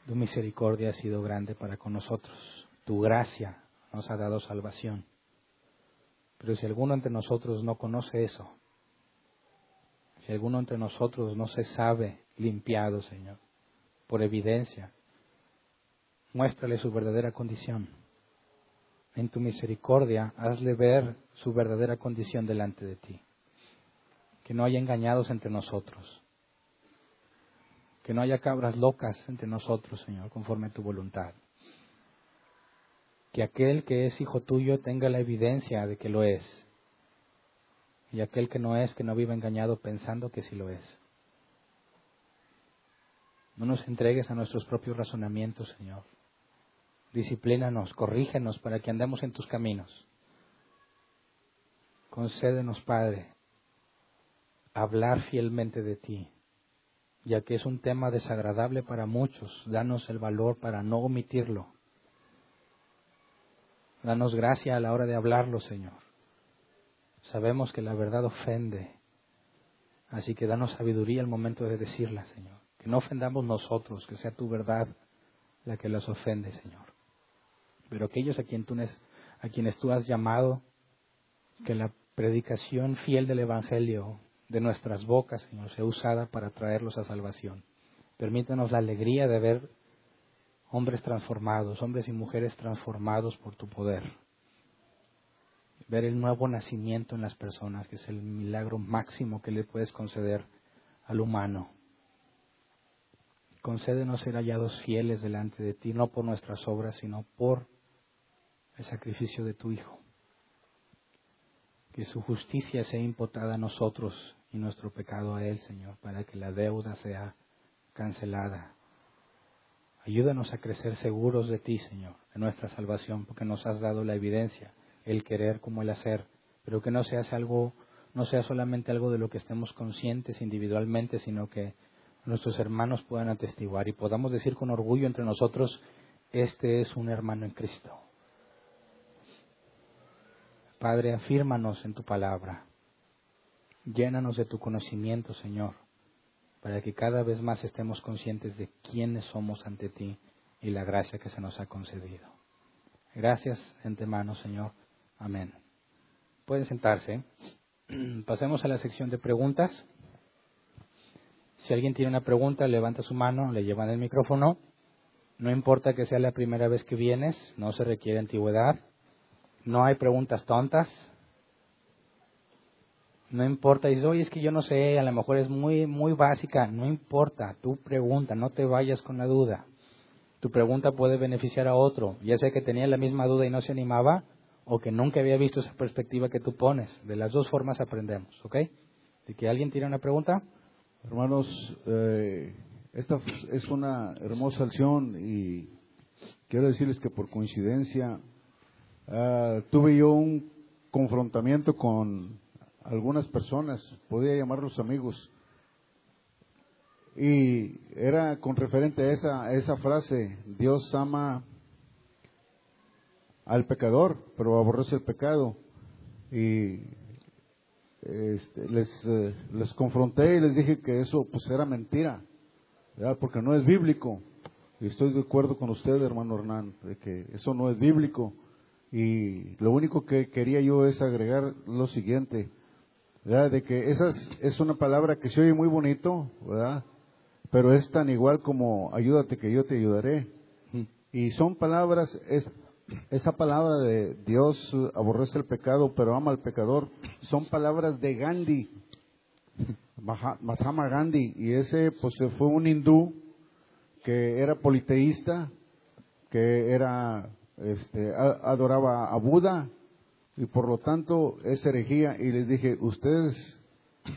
tu misericordia ha sido grande para con nosotros. Tu gracia nos ha dado salvación. Pero si alguno entre nosotros no conoce eso, si alguno entre nosotros no se sabe limpiado, Señor, por evidencia, muéstrale su verdadera condición. En tu misericordia, hazle ver su verdadera condición delante de ti. Que no haya engañados entre nosotros. Que no haya cabras locas entre nosotros, Señor, conforme a tu voluntad. Que aquel que es hijo tuyo tenga la evidencia de que lo es. Y aquel que no es, que no viva engañado pensando que sí lo es. No nos entregues a nuestros propios razonamientos, Señor. Disciplínanos, corrígenos para que andemos en tus caminos. Concédenos, Padre, hablar fielmente de ti, ya que es un tema desagradable para muchos. Danos el valor para no omitirlo. Danos gracia a la hora de hablarlo, Señor. Sabemos que la verdad ofende, así que danos sabiduría al momento de decirla, Señor. Que no ofendamos nosotros, que sea tu verdad la que los ofende, Señor. Pero aquellos a, quien tú, a quienes tú has llamado, que la predicación fiel del Evangelio de nuestras bocas, Señor, sea usada para traerlos a salvación. Permítanos la alegría de ver hombres transformados, hombres y mujeres transformados por tu poder. Ver el nuevo nacimiento en las personas, que es el milagro máximo que le puedes conceder al humano. Concédenos ser hallados fieles delante de ti, no por nuestras obras, sino por el sacrificio de tu Hijo. Que su justicia sea imputada a nosotros y nuestro pecado a Él, Señor, para que la deuda sea cancelada. Ayúdanos a crecer seguros de ti, Señor, de nuestra salvación, porque nos has dado la evidencia. El querer como el hacer, pero que no sea algo, no sea solamente algo de lo que estemos conscientes individualmente, sino que nuestros hermanos puedan atestiguar y podamos decir con orgullo entre nosotros, este es un hermano en Cristo. Padre, afírmanos en tu palabra, llénanos de tu conocimiento, Señor, para que cada vez más estemos conscientes de quiénes somos ante ti y la gracia que se nos ha concedido. Gracias de antemano, Señor. Amén. Pueden sentarse. Pasemos a la sección de preguntas. Si alguien tiene una pregunta, levanta su mano, le llevan el micrófono. No importa que sea la primera vez que vienes, no se requiere antigüedad. No hay preguntas tontas. No importa, dices, oye, es que yo no sé, a lo mejor es muy, muy básica. No importa, tú pregunta, no te vayas con la duda. Tu pregunta puede beneficiar a otro, ya sea que tenía la misma duda y no se animaba, o que nunca había visto esa perspectiva que tú pones. De las dos formas aprendemos, ¿ok? ¿De que alguien tiene una pregunta? Hermanos, eh, esta es una hermosa acción y quiero decirles que por coincidencia uh, tuve yo un confrontamiento con algunas personas, podía llamarlos amigos, y era con referente a esa, a esa frase, Dios ama al pecador, pero aborrece el pecado. Y este, les, eh, les confronté y les dije que eso pues era mentira, ¿verdad? Porque no es bíblico. Y estoy de acuerdo con usted, hermano Hernán, de que eso no es bíblico. Y lo único que quería yo es agregar lo siguiente. ¿verdad? De que esa es, es una palabra que se oye muy bonito, ¿verdad? Pero es tan igual como ayúdate que yo te ayudaré. Y son palabras, es, esa palabra de Dios aborrece el pecado pero ama al pecador, son palabras de Gandhi, Mahatma Gandhi, y ese pues fue un hindú que era politeísta, que era este adoraba a Buda, y por lo tanto es herejía. Y les dije, ustedes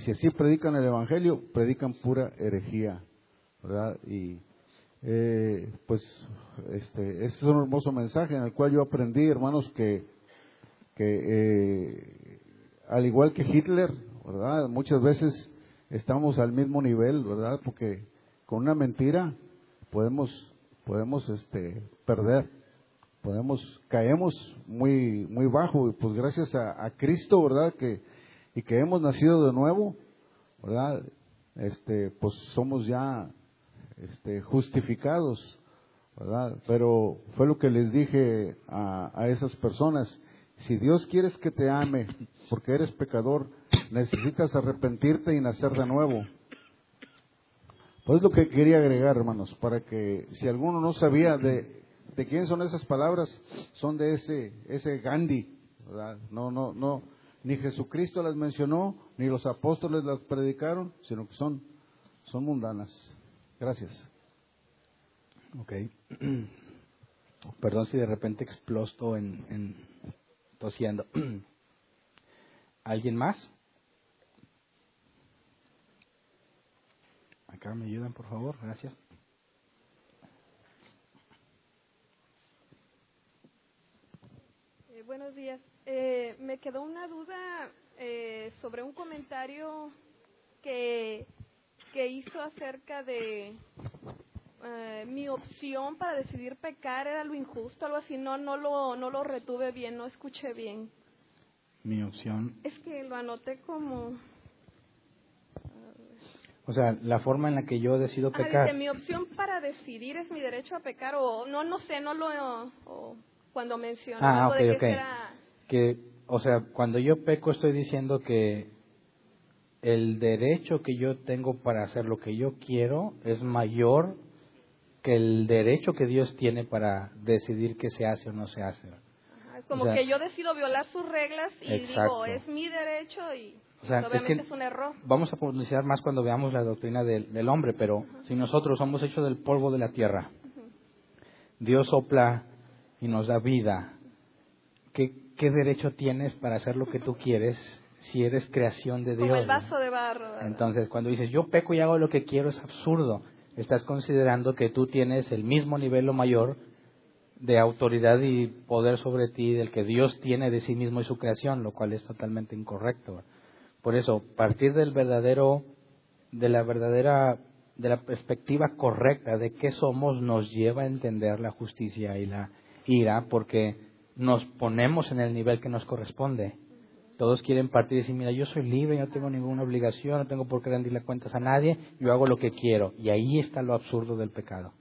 si así predican el evangelio, predican pura herejía, ¿verdad? Y eh, pues este, este es un hermoso mensaje en el cual yo aprendí, hermanos, que, que eh, al igual que Hitler, ¿verdad? Muchas veces estamos al mismo nivel, ¿verdad? Porque con una mentira podemos podemos este perder, podemos caemos muy muy bajo. Y pues gracias a, a Cristo, ¿verdad? Que y que hemos nacido de nuevo, ¿verdad? Este, pues somos ya este justificados, ¿verdad? Pero fue lo que les dije a, a esas personas: si Dios quieres que te ame, porque eres pecador, necesitas arrepentirte y nacer de nuevo. Pues lo que quería agregar, hermanos, para que si alguno no sabía de, de quién son esas palabras, son de ese ese Gandhi, ¿verdad? No, no, no, ni Jesucristo las mencionó, ni los apóstoles las predicaron, sino que son, son mundanas. Gracias. Ok. Perdón si de repente explosto en, en tosiendo. ¿Alguien más? Acá me ayudan, por favor. Gracias. Eh, buenos días. Eh, me quedó una duda eh, sobre un comentario que, que hizo acerca de eh, mi opción para decidir pecar era lo injusto, algo así. No, no lo, no lo retuve bien, no escuché bien. Mi opción. Es que lo anoté como... O sea, la forma en la que yo decido pecar. Ah, dice, mi opción para decidir es mi derecho a pecar, o no, no sé, no lo... O, cuando mencionó ah, algo okay, de que okay. era... Que, o sea, cuando yo peco estoy diciendo que el derecho que yo tengo para hacer lo que yo quiero es mayor que el derecho que Dios tiene para decidir qué se hace o no se hace. Ajá, como o sea, que yo decido violar sus reglas y exacto. Digo, es mi derecho y... O sea, obviamente es, que es un error. Vamos a publicitar más cuando veamos la doctrina del, del hombre, pero uh-huh. Si nosotros somos hechos del polvo de la tierra, uh-huh. Dios sopla y nos da vida. ¿Qué, qué derecho tienes para hacer lo que tú quieres si eres creación de Dios? Como el vaso de barro, ¿verdad? Entonces, cuando dices, yo peco y hago lo que quiero, es absurdo. Estás considerando que tú tienes el mismo nivel o mayor de autoridad y poder sobre ti del que Dios tiene de sí mismo y su creación, lo cual es totalmente incorrecto. Por eso, partir del verdadero, de la verdadera, de la perspectiva correcta de qué somos, nos lleva a entender la justicia y la ira, porque nos ponemos en el nivel que nos corresponde. Todos quieren partir y decir, mira, yo soy libre, yo no tengo ninguna obligación, no tengo por qué rendirle cuentas a nadie, yo hago lo que quiero. Y ahí está lo absurdo del pecado.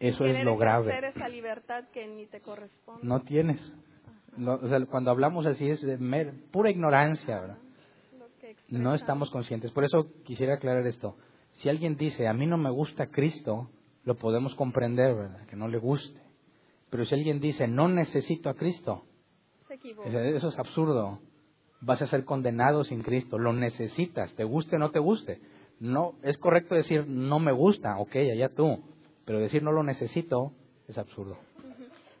Eso es lo grave. Hacer esa libertad que ni te corresponde. No tienes. No, o sea, cuando hablamos así es de mer, pura ignorancia, ¿verdad? No estamos conscientes. Por eso quisiera aclarar esto. Si alguien dice, a mí no me gusta Cristo, lo podemos comprender, ¿verdad? Que no le guste. Pero si alguien dice, no necesito a Cristo, se equivoca. Eso es absurdo. Vas a ser condenado sin Cristo. Lo necesitas, te guste o no te guste. No, es correcto decir, no me gusta, ok, allá tú. Pero decir, no lo necesito, es absurdo.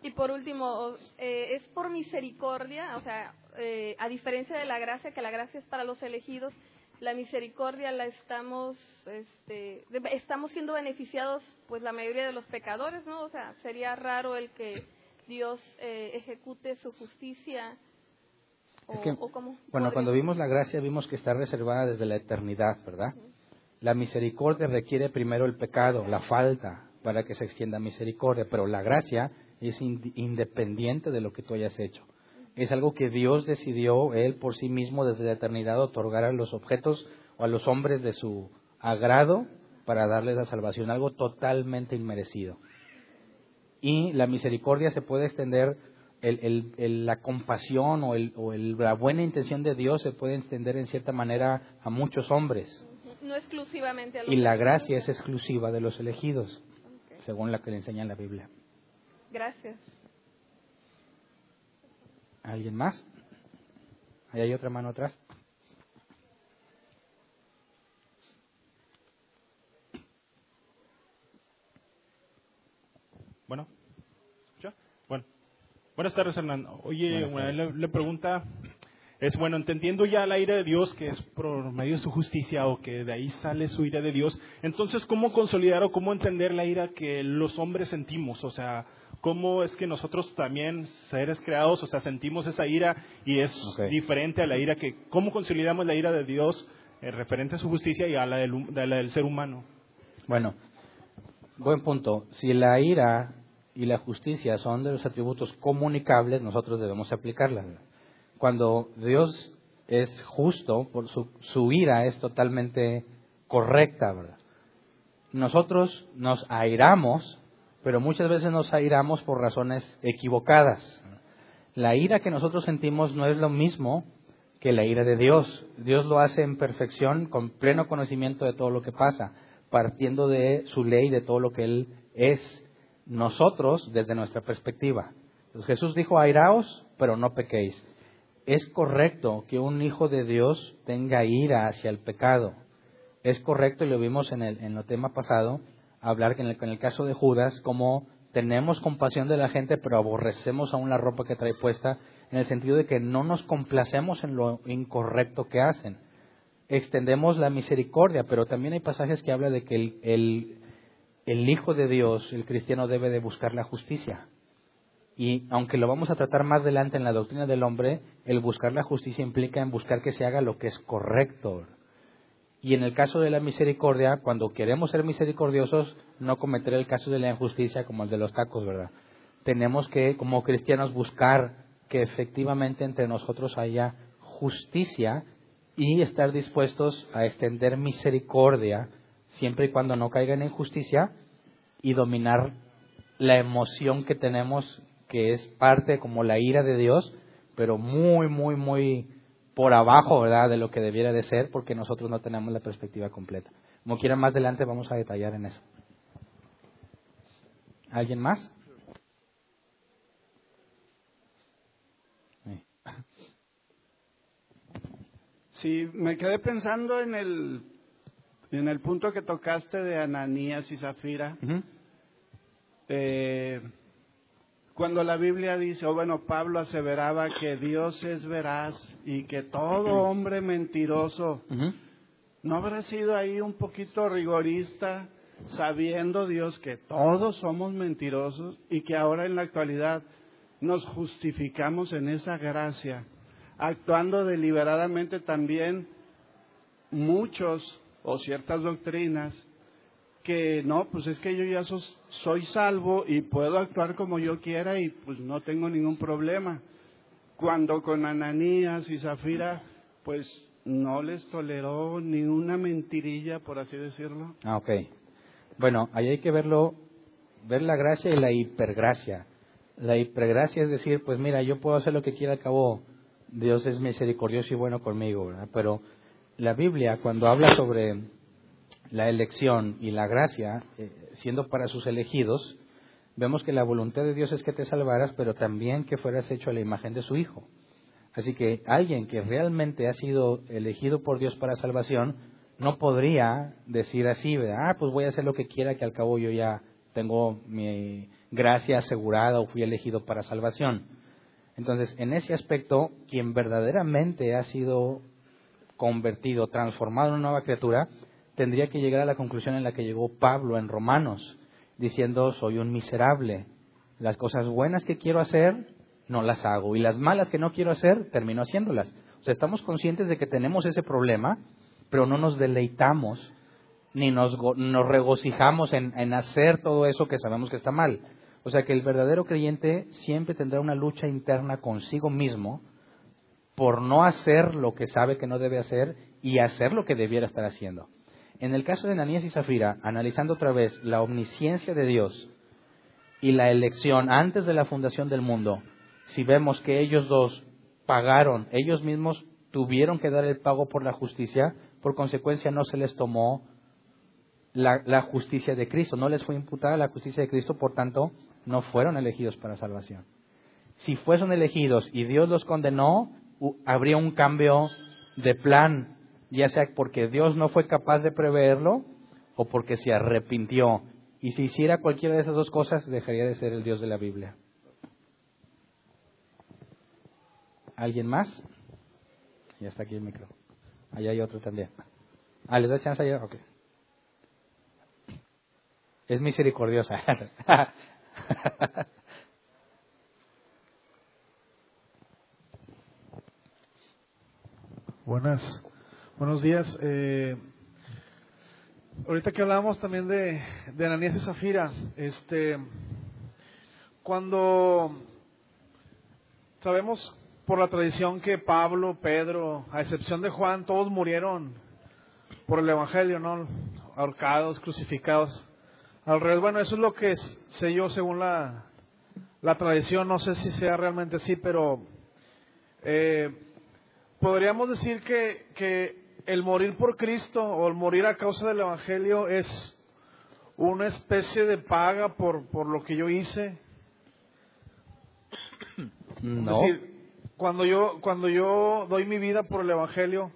Y por último, eh, es por misericordia, o sea, eh, a diferencia de la gracia, que la gracia es para los elegidos, la misericordia la estamos, este, estamos siendo beneficiados, pues la mayoría de los pecadores, ¿no? O sea, sería raro el que Dios eh, ejecute su justicia, o, es que, o cómo. Bueno, podría... cuando vimos la gracia vimos que está reservada desde la eternidad, ¿verdad? Uh-huh. La misericordia requiere primero el pecado, la falta, para que se extienda misericordia, pero la gracia... es independiente de lo que tú hayas hecho. Es algo que Dios decidió, Él por sí mismo desde la eternidad, otorgar a los objetos o a los hombres de su agrado para darles la salvación, algo totalmente inmerecido. Y la misericordia se puede extender el, el, el, la compasión o, el, o el, la buena intención de Dios se puede extender en cierta manera a muchos hombres. No exclusivamente a los elegidos. Y la gracia es exclusiva de los elegidos, okay, según la que le enseña en la Biblia. Gracias. ¿Alguien más? ¿Ahí hay otra mano atrás? Bueno, ¿yo? Bueno. Buenas tardes, Hernando. Oye, bueno, le, le pregunta es, bueno, entendiendo ya la ira de Dios, que es por medio de su justicia o que de ahí sale su ira de Dios, entonces, ¿cómo consolidar o cómo entender la ira que los hombres sentimos? O sea, ¿cómo es que nosotros también, seres creados, o sea, sentimos esa ira y es okay, diferente a la ira que... ¿Cómo consolidamos la ira de Dios eh, referente a su justicia y a la del, de la del ser humano? Bueno, buen punto. Si la ira y la justicia son de los atributos comunicables, nosotros debemos aplicarlas. Cuando Dios es justo, por su, su ira es totalmente correcta, ¿verdad? Nosotros nos airamos, pero muchas veces nos airamos por razones equivocadas. La ira que nosotros sentimos no es lo mismo que la ira de Dios. Dios lo hace en perfección, con pleno conocimiento de todo lo que pasa, partiendo de su ley, de todo lo que Él es. Nosotros, desde nuestra perspectiva. Entonces, Jesús dijo, airaos, pero no pequéis. Es correcto que un hijo de Dios tenga ira hacia el pecado. Es correcto, y lo vimos en el, en el tema pasado, hablar que en el, en el caso de Judas, como tenemos compasión de la gente, pero aborrecemos aún la ropa que trae puesta, en el sentido de que no nos complacemos en lo incorrecto que hacen. Extendemos la misericordia, pero también hay pasajes que hablan de que el... el El Hijo de Dios, el cristiano, debe de buscar la justicia. Y aunque lo vamos a tratar más adelante en la doctrina del hombre, el buscar la justicia implica en buscar que se haga lo que es correcto. Y en el caso de la misericordia, cuando queremos ser misericordiosos, no cometer el caso de la injusticia como el de los tacos, ¿verdad? Tenemos que, como cristianos, buscar que efectivamente entre nosotros haya justicia y estar dispuestos a extender misericordia, siempre y cuando no caigan en injusticia, y dominar la emoción que tenemos, que es parte como la ira de Dios, pero muy, muy, muy por abajo, ¿verdad?, de lo que debiera de ser, porque nosotros no tenemos la perspectiva completa. Como quieran, más adelante vamos a detallar en eso. ¿Alguien más? Sí, me quedé pensando en el... en el punto que tocaste de Ananías y Safira, uh-huh. eh, cuando la Biblia dice, o oh, bueno, Pablo aseveraba que Dios es veraz y que todo hombre mentiroso, uh-huh. ¿no habrá sido ahí un poquito rigorista, sabiendo Dios que todos somos mentirosos y que ahora en la actualidad nos justificamos en esa gracia, actuando deliberadamente también muchos o ciertas doctrinas que no, pues es que yo ya sos, soy salvo y puedo actuar como yo quiera y pues no tengo ningún problema? Cuando con Ananías y Safira, pues no les toleró ni una mentirilla, por así decirlo. Ah, ok. Bueno, ahí hay que verlo, ver la gracia y la hipergracia. La hipergracia es decir, pues mira, yo puedo hacer lo que quiera, al cabo Dios es misericordioso y bueno conmigo, ¿verdad? Pero la Biblia, cuando habla sobre la elección y la gracia, eh, siendo para sus elegidos, vemos que la voluntad de Dios es que te salvaras, pero también que fueras hecho a la imagen de su Hijo. Así que alguien que realmente ha sido elegido por Dios para salvación, no podría decir así, ¿verdad? Ah, pues voy a hacer lo que quiera, que al cabo yo ya tengo mi gracia asegurada o fui elegido para salvación. Entonces, en ese aspecto, quien verdaderamente ha sido convertido, transformado en una nueva criatura, tendría que llegar a la conclusión en la que llegó Pablo en Romanos, diciendo, soy un miserable. Las cosas buenas que quiero hacer, no las hago. Y las malas que no quiero hacer, termino haciéndolas. O sea, estamos conscientes de que tenemos ese problema, pero no nos deleitamos, ni nos, nos regocijamos en, en hacer todo eso que sabemos que está mal. O sea, que el verdadero creyente siempre tendrá una lucha interna consigo mismo, por no hacer lo que sabe que no debe hacer y hacer lo que debiera estar haciendo. En el caso de Ananías y Safira, analizando otra vez la omnisciencia de Dios y la elección antes de la fundación del mundo, si vemos que ellos dos pagaron, ellos mismos tuvieron que dar el pago por la justicia, por consecuencia no se les tomó la, la justicia de Cristo, no les fue imputada la justicia de Cristo, por tanto, no fueron elegidos para salvación. Si fuesen elegidos y Dios los condenó, habría un cambio de plan, ya sea porque Dios no fue capaz de preverlo o porque se arrepintió. Y si hiciera cualquiera de esas dos cosas, dejaría de ser el Dios de la Biblia. ¿Alguien más? Ya está aquí el micro. Allá hay otro también. Ah, ¿les da chance allá? Ok. Es misericordiosa. Buenas. Buenos días. Eh, ahorita que hablábamos también de, de Ananías y Safira, este, cuando sabemos por la tradición que Pablo, Pedro, a excepción de Juan, todos murieron por el Evangelio, ¿no? Ahorcados, crucificados. Al revés, bueno, eso es lo que sé yo según la, la tradición, no sé si sea realmente así, pero... Eh, podríamos decir que, que el morir por Cristo o el morir a causa del Evangelio es una especie de paga por, por lo que yo hice. No. Es decir, cuando yo, cuando yo doy mi vida por el Evangelio,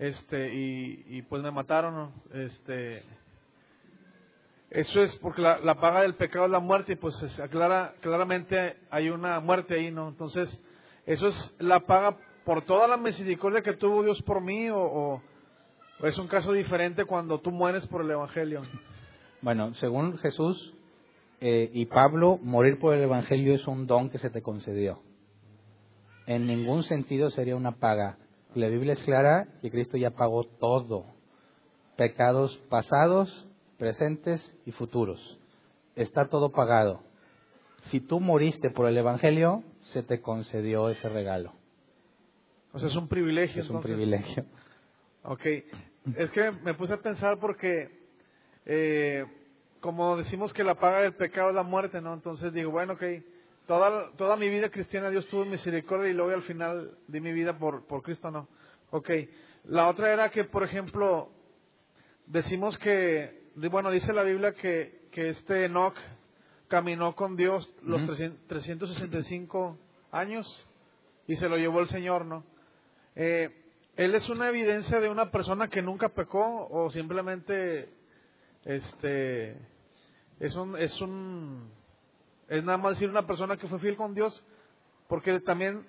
este, y, y pues me mataron, este, eso es porque la, la paga del pecado es la muerte, y pues se aclara, claramente hay una muerte ahí, ¿no? Entonces, eso es la paga por toda la misericordia que tuvo Dios por mí, o, o, o es un caso diferente cuando tú mueres por el Evangelio. Bueno, según Jesús eh, y Pablo, morir por el Evangelio es un don que se te concedió. En ningún sentido sería una paga. La Biblia es clara que Cristo ya pagó todo. Pecados pasados, presentes y futuros. Está todo pagado. Si tú moriste por el Evangelio, se te concedió ese regalo. O sea, es un privilegio. Es un entonces. privilegio. Ok. Es que me puse a pensar porque, eh, como decimos que la paga del pecado es la muerte, ¿no? Entonces digo, bueno, ok, toda, toda mi vida cristiana Dios tuvo misericordia y luego al final di mi vida por, por Cristo, ¿no? Ok. La otra era que, por ejemplo, decimos que, bueno, dice la Biblia que, que este Enoc caminó con Dios los uh-huh. trescientos sesenta y cinco años y se lo llevó el Señor, ¿no? Eh, ¿Él es una evidencia de una persona que nunca pecó o simplemente este es un es un es nada más decir una persona que fue fiel con Dios? Porque también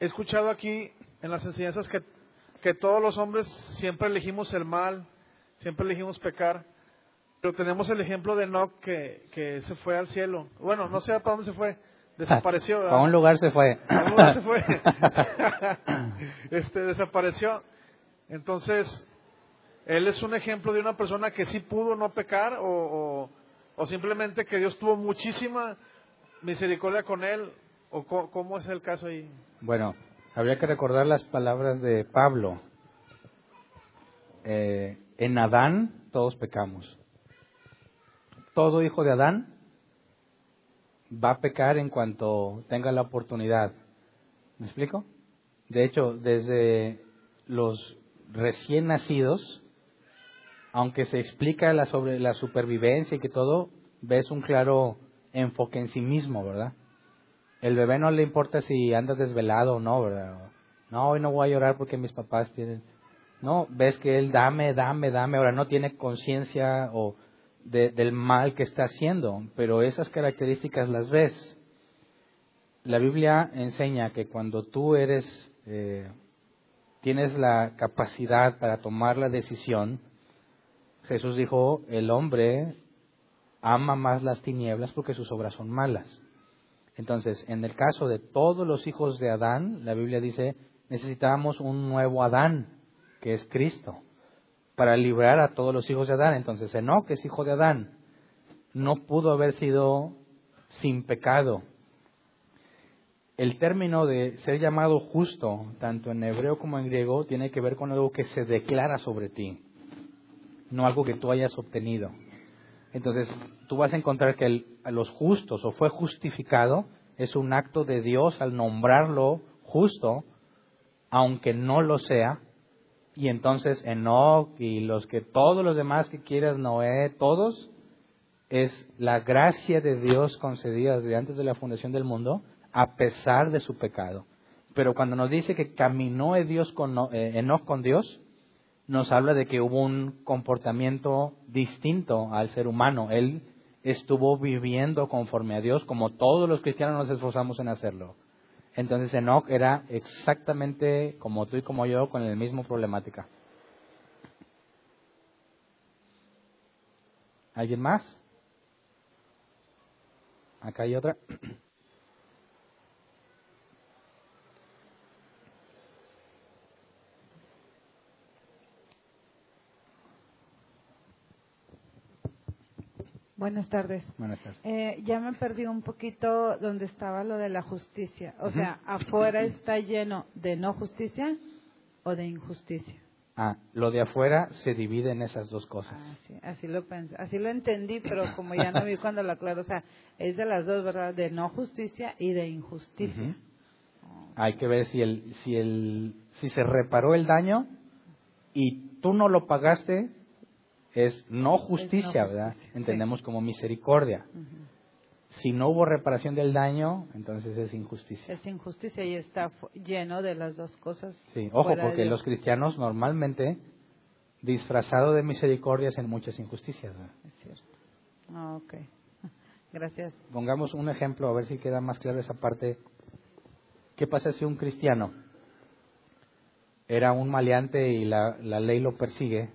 he escuchado aquí en las enseñanzas que, que todos los hombres siempre elegimos el mal, siempre elegimos pecar, pero tenemos el ejemplo de Enoc que, que se fue al cielo. Bueno, no sé para dónde se fue. Desapareció. ¿Verdad? A un lugar se fue. A un lugar se fue. Este, desapareció. Entonces, él es un ejemplo de una persona que sí pudo no pecar o, o, o simplemente que Dios tuvo muchísima misericordia con él. ¿O co- cómo es el caso ahí? Bueno, habría que recordar las palabras de Pablo. Eh, en Adán todos pecamos. Todo hijo de Adán va a pecar en cuanto tenga la oportunidad. ¿Me explico? De hecho, desde los recién nacidos, aunque se explica la sobre la supervivencia y que todo, ves un claro enfoque en sí mismo, ¿verdad? El bebé no le importa si anda desvelado o no, ¿verdad? No, hoy no voy a llorar porque mis papás tienen... No, ves que él dame, dame, dame. Ahora no tiene conciencia o... De, del mal que está haciendo, pero esas características las ves. La Biblia enseña que cuando tú eres, eh, tienes la capacidad para tomar la decisión, Jesús dijo, el hombre ama más las tinieblas porque sus obras son malas. Entonces, en el caso de todos los hijos de Adán, la Biblia dice, necesitamos un nuevo Adán, que es Cristo, para librar a todos los hijos de Adán. Entonces, Enoc, que es hijo de Adán, no pudo haber sido sin pecado. El término de ser llamado justo, tanto en hebreo como en griego, tiene que ver con algo que se declara sobre ti, no algo que tú hayas obtenido. Entonces, tú vas a encontrar que el, a los justos, o fue justificado, es un acto de Dios al nombrarlo justo, aunque no lo sea. Y entonces Enoc y los que todos los demás que quieras, Noé, todos, es la gracia de Dios concedida desde antes de la fundación del mundo, a pesar de su pecado. Pero cuando nos dice que caminó Dios con, eh, Enoc con Dios, nos habla de que hubo un comportamiento distinto al ser humano. Él estuvo viviendo conforme a Dios, como todos los cristianos nos esforzamos en hacerlo. Entonces Enoc era exactamente como tú y como yo, con la misma problemática. ¿Alguien más? Acá hay otra. Buenas tardes. Buenas tardes. Eh, ya me perdí un poquito donde estaba lo de la justicia. O uh-huh. sea, afuera está lleno de no justicia o de injusticia. Ah, lo de afuera se divide en esas dos cosas. Ah, sí, así lo pensé, así lo entendí, pero como ya no vi cuando lo aclaro, o sea, es de las dos, ¿verdad? De no justicia y de injusticia. Uh-huh. Hay que ver si el, si el, si se reparó el daño y tú no lo pagaste. Es no justicia, ¿verdad? Entendemos como misericordia. Uh-huh. Si no hubo reparación del daño, entonces es injusticia. Es injusticia y está lleno de las dos cosas. Sí, ojo, porque los cristianos normalmente disfrazados de misericordia hacen muchas injusticias, ¿verdad? Es cierto. Ah, ok. Gracias. Pongamos un ejemplo, a ver si queda más claro esa parte. ¿Qué pasa si un cristiano era un maleante y la, la ley lo persigue?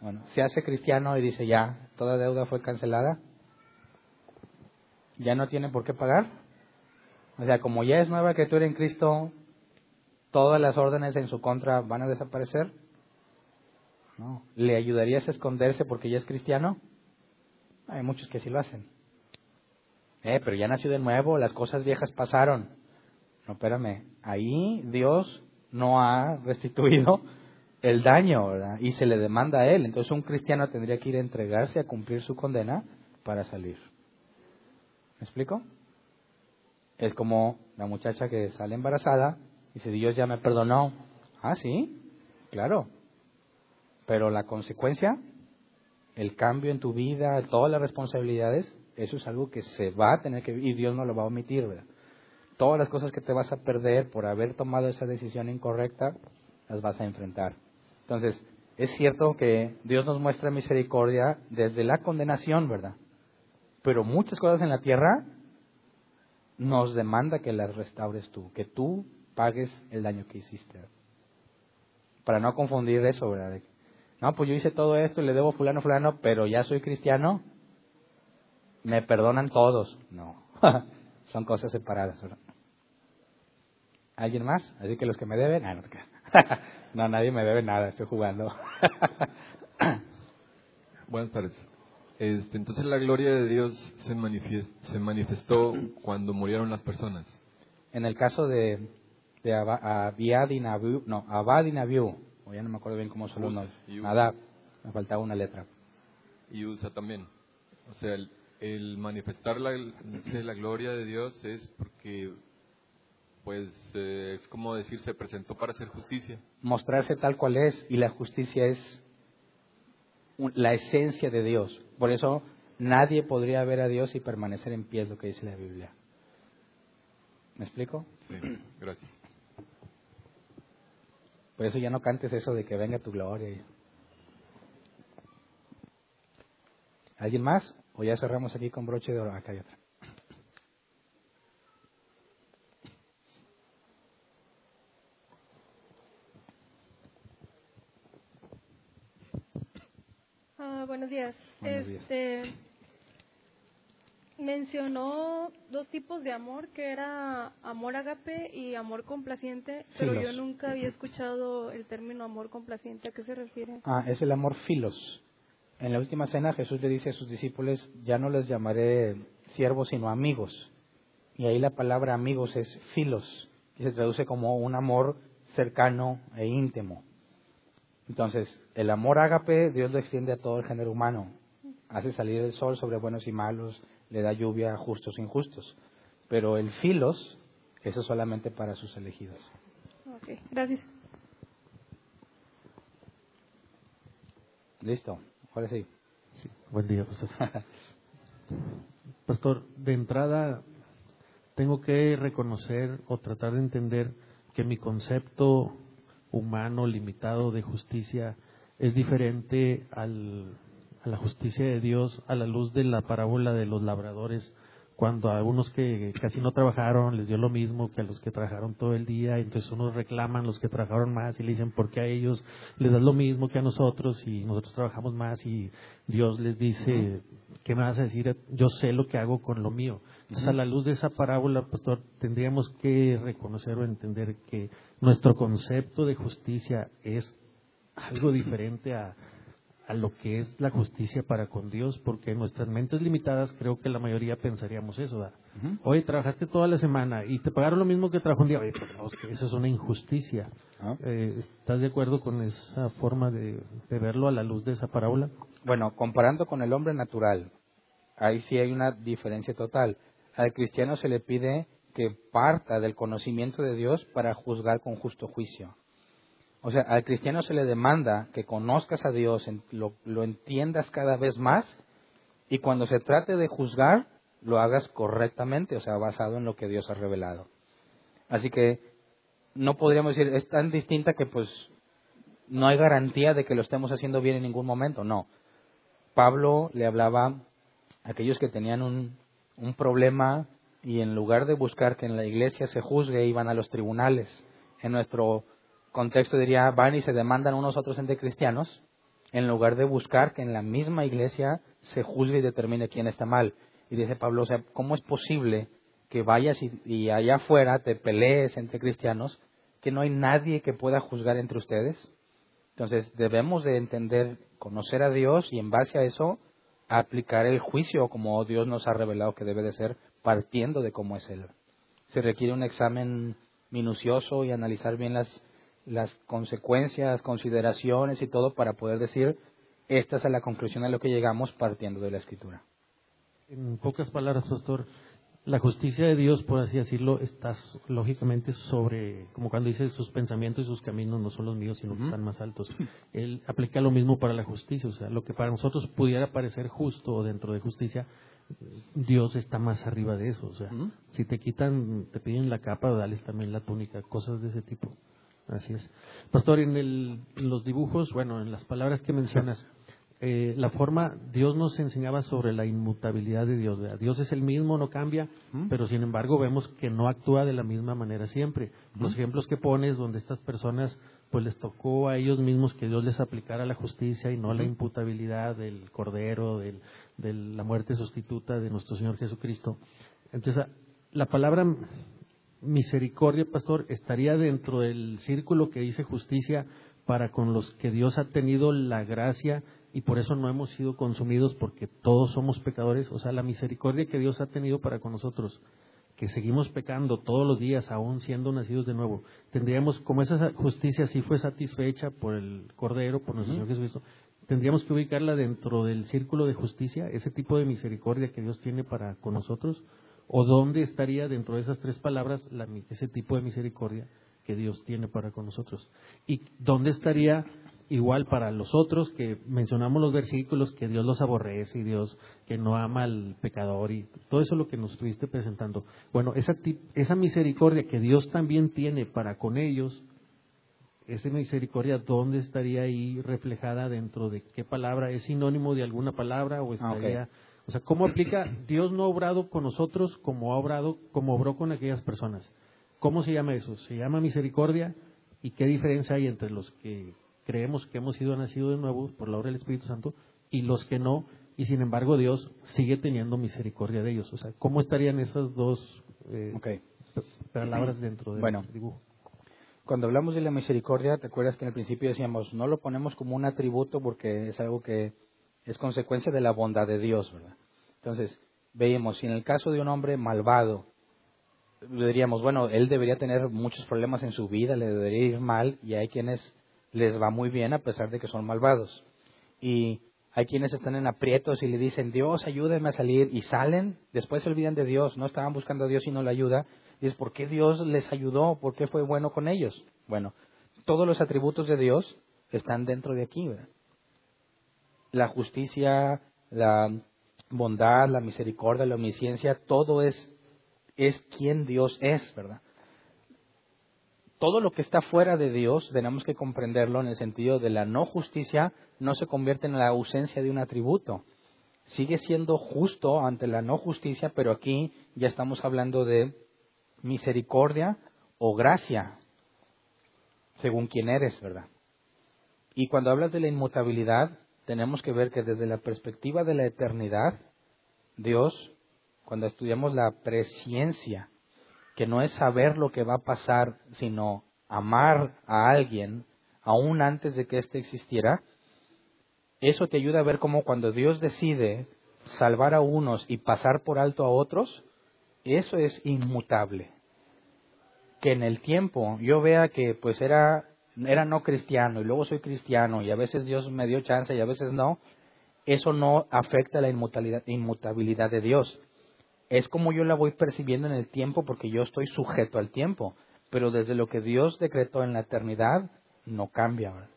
Bueno, se hace cristiano y dice ya, toda deuda fue cancelada, ya no tiene por qué pagar. O sea, como ya es nueva criatura en Cristo, todas las órdenes en su contra van a desaparecer. No. ¿Le ayudarías a esconderse porque ya es cristiano? Hay muchos que sí lo hacen. Eh, pero ya nació de nuevo, las cosas viejas pasaron. No, espérame, ahí Dios no ha restituido el daño, ¿verdad? Y se le demanda a él. Entonces un cristiano tendría que ir a entregarse a cumplir su condena para salir. ¿Me explico? Es como la muchacha que sale embarazada y dice, Dios ya me perdonó. Ah, sí, claro. Pero la consecuencia, el cambio en tu vida, todas las responsabilidades, eso es algo que se va a tener que vivir y Dios no lo va a omitir, ¿verdad? Todas las cosas que te vas a perder por haber tomado esa decisión incorrecta, las vas a enfrentar. Entonces, es cierto que Dios nos muestra misericordia desde la condenación, ¿verdad? Pero muchas cosas en la tierra nos demanda que las restaures tú, que tú pagues el daño que hiciste. Para no confundir eso, ¿verdad? No, pues yo hice todo esto y le debo fulano, fulano, pero ya soy cristiano, me perdonan todos. No, son cosas separadas, ¿verdad? ¿Alguien más? Así que los que me deben, ah, no te creas. No, nadie me debe nada, estoy jugando. Buenas tardes. Este, entonces la gloria de Dios se, manifiest, se manifestó cuando murieron las personas. En el caso de, de Abinadab, no, Abinadab, o ya no me acuerdo bien cómo son los nombres. Adab, me faltaba una letra. Y Uza también. O sea, el, el manifestar la, la gloria de Dios es porque... Pues eh, es como decir, se presentó para hacer justicia. Mostrarse tal cual es, y la justicia es un, la esencia de Dios. Por eso nadie podría ver a Dios y permanecer en pie, es lo que dice la Biblia. ¿Me explico? Sí, gracias. Por eso ya no cantes eso de que venga tu gloria. ¿Alguien más? ¿O ya cerramos aquí con broche de oro? Acá hay otra. Uh, buenos días. Buenos este, días. Mencionó dos tipos de amor, que era amor ágape y amor complaciente, pero filos. Yo nunca había escuchado el término amor complaciente. ¿A qué se refiere? Ah, es el amor filos. En la última cena Jesús le dice a sus discípulos, ya no les llamaré siervos sino amigos. Y ahí la palabra amigos es filos, y se traduce como un amor cercano e íntimo. Entonces, el amor ágape, Dios lo extiende a todo el género humano. Hace salir el sol sobre buenos y malos, le da lluvia a justos e injustos. Pero el filos, eso es solamente para sus elegidos. Ok, gracias. Listo, ahora sí. Sí. Buen día, pastor. Pastor, de entrada tengo que reconocer o tratar de entender que mi concepto humano limitado de justicia es diferente al, a la justicia de Dios a la luz de la parábola de los labradores, cuando a algunos que casi no trabajaron les dio lo mismo que a los que trabajaron todo el día, entonces unos reclaman los que trabajaron más y le dicen ¿por qué a ellos les das lo mismo que a nosotros y nosotros trabajamos más? Y Dios les dice, ¿qué me vas a decir? Yo sé lo que hago con lo mío. Entonces, a la luz de esa parábola, pastor, tendríamos que reconocer o entender que nuestro concepto de justicia es algo diferente a a lo que es la justicia para con Dios, porque en nuestras mentes limitadas creo que la mayoría pensaríamos eso, ¿verdad? Uh-huh. Oye, trabajaste toda la semana y te pagaron lo mismo que trabajó un día. Oye, pues, no, eso es una injusticia. Uh-huh. eh, ¿Estás de acuerdo con esa forma de, de verlo a la luz de esa parábola? Bueno, comparando con el hombre natural, ahí sí hay una diferencia total. Al cristiano se le pide que parta del conocimiento de Dios para juzgar con justo juicio. O sea, al cristiano se le demanda que conozcas a Dios, lo, lo entiendas cada vez más, y cuando se trate de juzgar, lo hagas correctamente, o sea, basado en lo que Dios ha revelado. Así que no podríamos decir, es tan distinta que pues no hay garantía de que lo estemos haciendo bien en ningún momento. No. Pablo le hablaba a aquellos que tenían un, un problema y en lugar de buscar que en la iglesia se juzgue, iban a los tribunales. En nuestro contexto diría, van y se demandan unos otros entre cristianos, en lugar de buscar que en la misma iglesia se juzgue y determine quién está mal. Y dice Pablo, o sea, ¿cómo es posible que vayas y, y allá afuera te pelees entre cristianos, que no hay nadie que pueda juzgar entre ustedes? Entonces, debemos de entender, conocer a Dios y en base a eso, aplicar el juicio como Dios nos ha revelado que debe de ser, partiendo de cómo es Él. Se requiere un examen minucioso y analizar bien las las consecuencias, consideraciones y todo para poder decir, esta es a la conclusión a la que llegamos partiendo de la Escritura. En pocas palabras, pastor, la justicia de Dios, por así decirlo, está lógicamente sobre, como cuando dice, sus pensamientos y sus caminos no son los míos, sino uh-huh. que están más altos. Él aplica lo mismo para la justicia, o sea, lo que para nosotros pudiera parecer justo o dentro de justicia, Dios está más arriba de eso, o sea, uh-huh. si te quitan, te piden la capa, dales también la túnica, cosas de ese tipo. Así es. Pastor, en, el, en los dibujos, bueno, en las palabras que mencionas, eh, la forma, Dios nos enseñaba sobre la inmutabilidad de Dios, ¿verdad? Dios es el mismo, no cambia, ¿Mm? Pero sin embargo vemos que no actúa de la misma manera siempre. ¿Mm? Los ejemplos que pones donde estas personas, pues les tocó a ellos mismos que Dios les aplicara la justicia y no ¿Mm? La imputabilidad del Cordero, del, de la muerte sustituta de nuestro Señor Jesucristo. Entonces, la palabra misericordia, pastor, estaría dentro del círculo que dice justicia para con los que Dios ha tenido la gracia y por eso no hemos sido consumidos porque todos somos pecadores. O sea, la misericordia que Dios ha tenido para con nosotros, que seguimos pecando todos los días, aún siendo nacidos de nuevo. Tendríamos, como esa justicia sí fue satisfecha por el Cordero, por nuestro uh-huh. Señor Jesucristo, tendríamos que ubicarla dentro del círculo de justicia, ese tipo de misericordia que Dios tiene para con nosotros. ¿O dónde estaría dentro de esas tres palabras la, ese tipo de misericordia que Dios tiene para con nosotros? ¿Y dónde estaría igual para los otros que mencionamos los versículos que Dios los aborrece y Dios que no ama al pecador y todo eso lo que nos estuviste presentando? Bueno, esa, esa misericordia que Dios también tiene para con ellos, esa misericordia, ¿dónde estaría ahí reflejada dentro de qué palabra? ¿Es sinónimo de alguna palabra o estaría...? Okay. O sea, ¿cómo aplica Dios no ha obrado con nosotros como ha obrado, como obró con aquellas personas? ¿Cómo se llama eso? ¿Se llama misericordia? ¿Y qué diferencia hay entre los que creemos que hemos sido nacidos de nuevo por la obra del Espíritu Santo y los que no? Y sin embargo, Dios sigue teniendo misericordia de ellos. O sea, ¿cómo estarían esas dos eh, okay. palabras dentro del bueno, dibujo? Cuando hablamos de la misericordia, ¿te acuerdas que en el principio decíamos, no lo ponemos como un atributo porque es algo que... es consecuencia de la bondad de Dios, ¿verdad? Entonces, veíamos, si en el caso de un hombre malvado, diríamos, bueno, él debería tener muchos problemas en su vida, le debería ir mal, y hay quienes les va muy bien a pesar de que son malvados. Y Hay quienes están en aprietos y le dicen, Dios, ayúdame a salir, y salen, después se olvidan de Dios, no estaban buscando a Dios sino la ayuda. Y es, ¿por qué Dios les ayudó? ¿Por qué fue bueno con ellos? Bueno, todos los atributos de Dios están dentro de aquí, ¿verdad? La justicia, la bondad, la misericordia, la omnisciencia, todo es, es quien Dios es, ¿verdad? Todo lo que está fuera de Dios, tenemos que comprenderlo en el sentido de la no justicia, no se convierte en la ausencia de un atributo. Sigue siendo justo ante la no justicia, pero aquí ya estamos hablando de misericordia o gracia, según quién eres, ¿verdad? Y cuando hablas de la inmutabilidad, tenemos que ver que desde la perspectiva de la eternidad, Dios, cuando estudiamos la presciencia, que no es saber lo que va a pasar, sino amar a alguien, aún antes de que éste existiera, eso te ayuda a ver cómo cuando Dios decide salvar a unos y pasar por alto a otros, eso es inmutable. Que en el tiempo yo vea que pues era, era no cristiano y luego soy cristiano y a veces Dios me dio chance y a veces no, eso no afecta la inmutabilidad de Dios. Es como yo la voy percibiendo en el tiempo porque yo estoy sujeto al tiempo. Pero desde lo que Dios decretó en la eternidad, no cambia.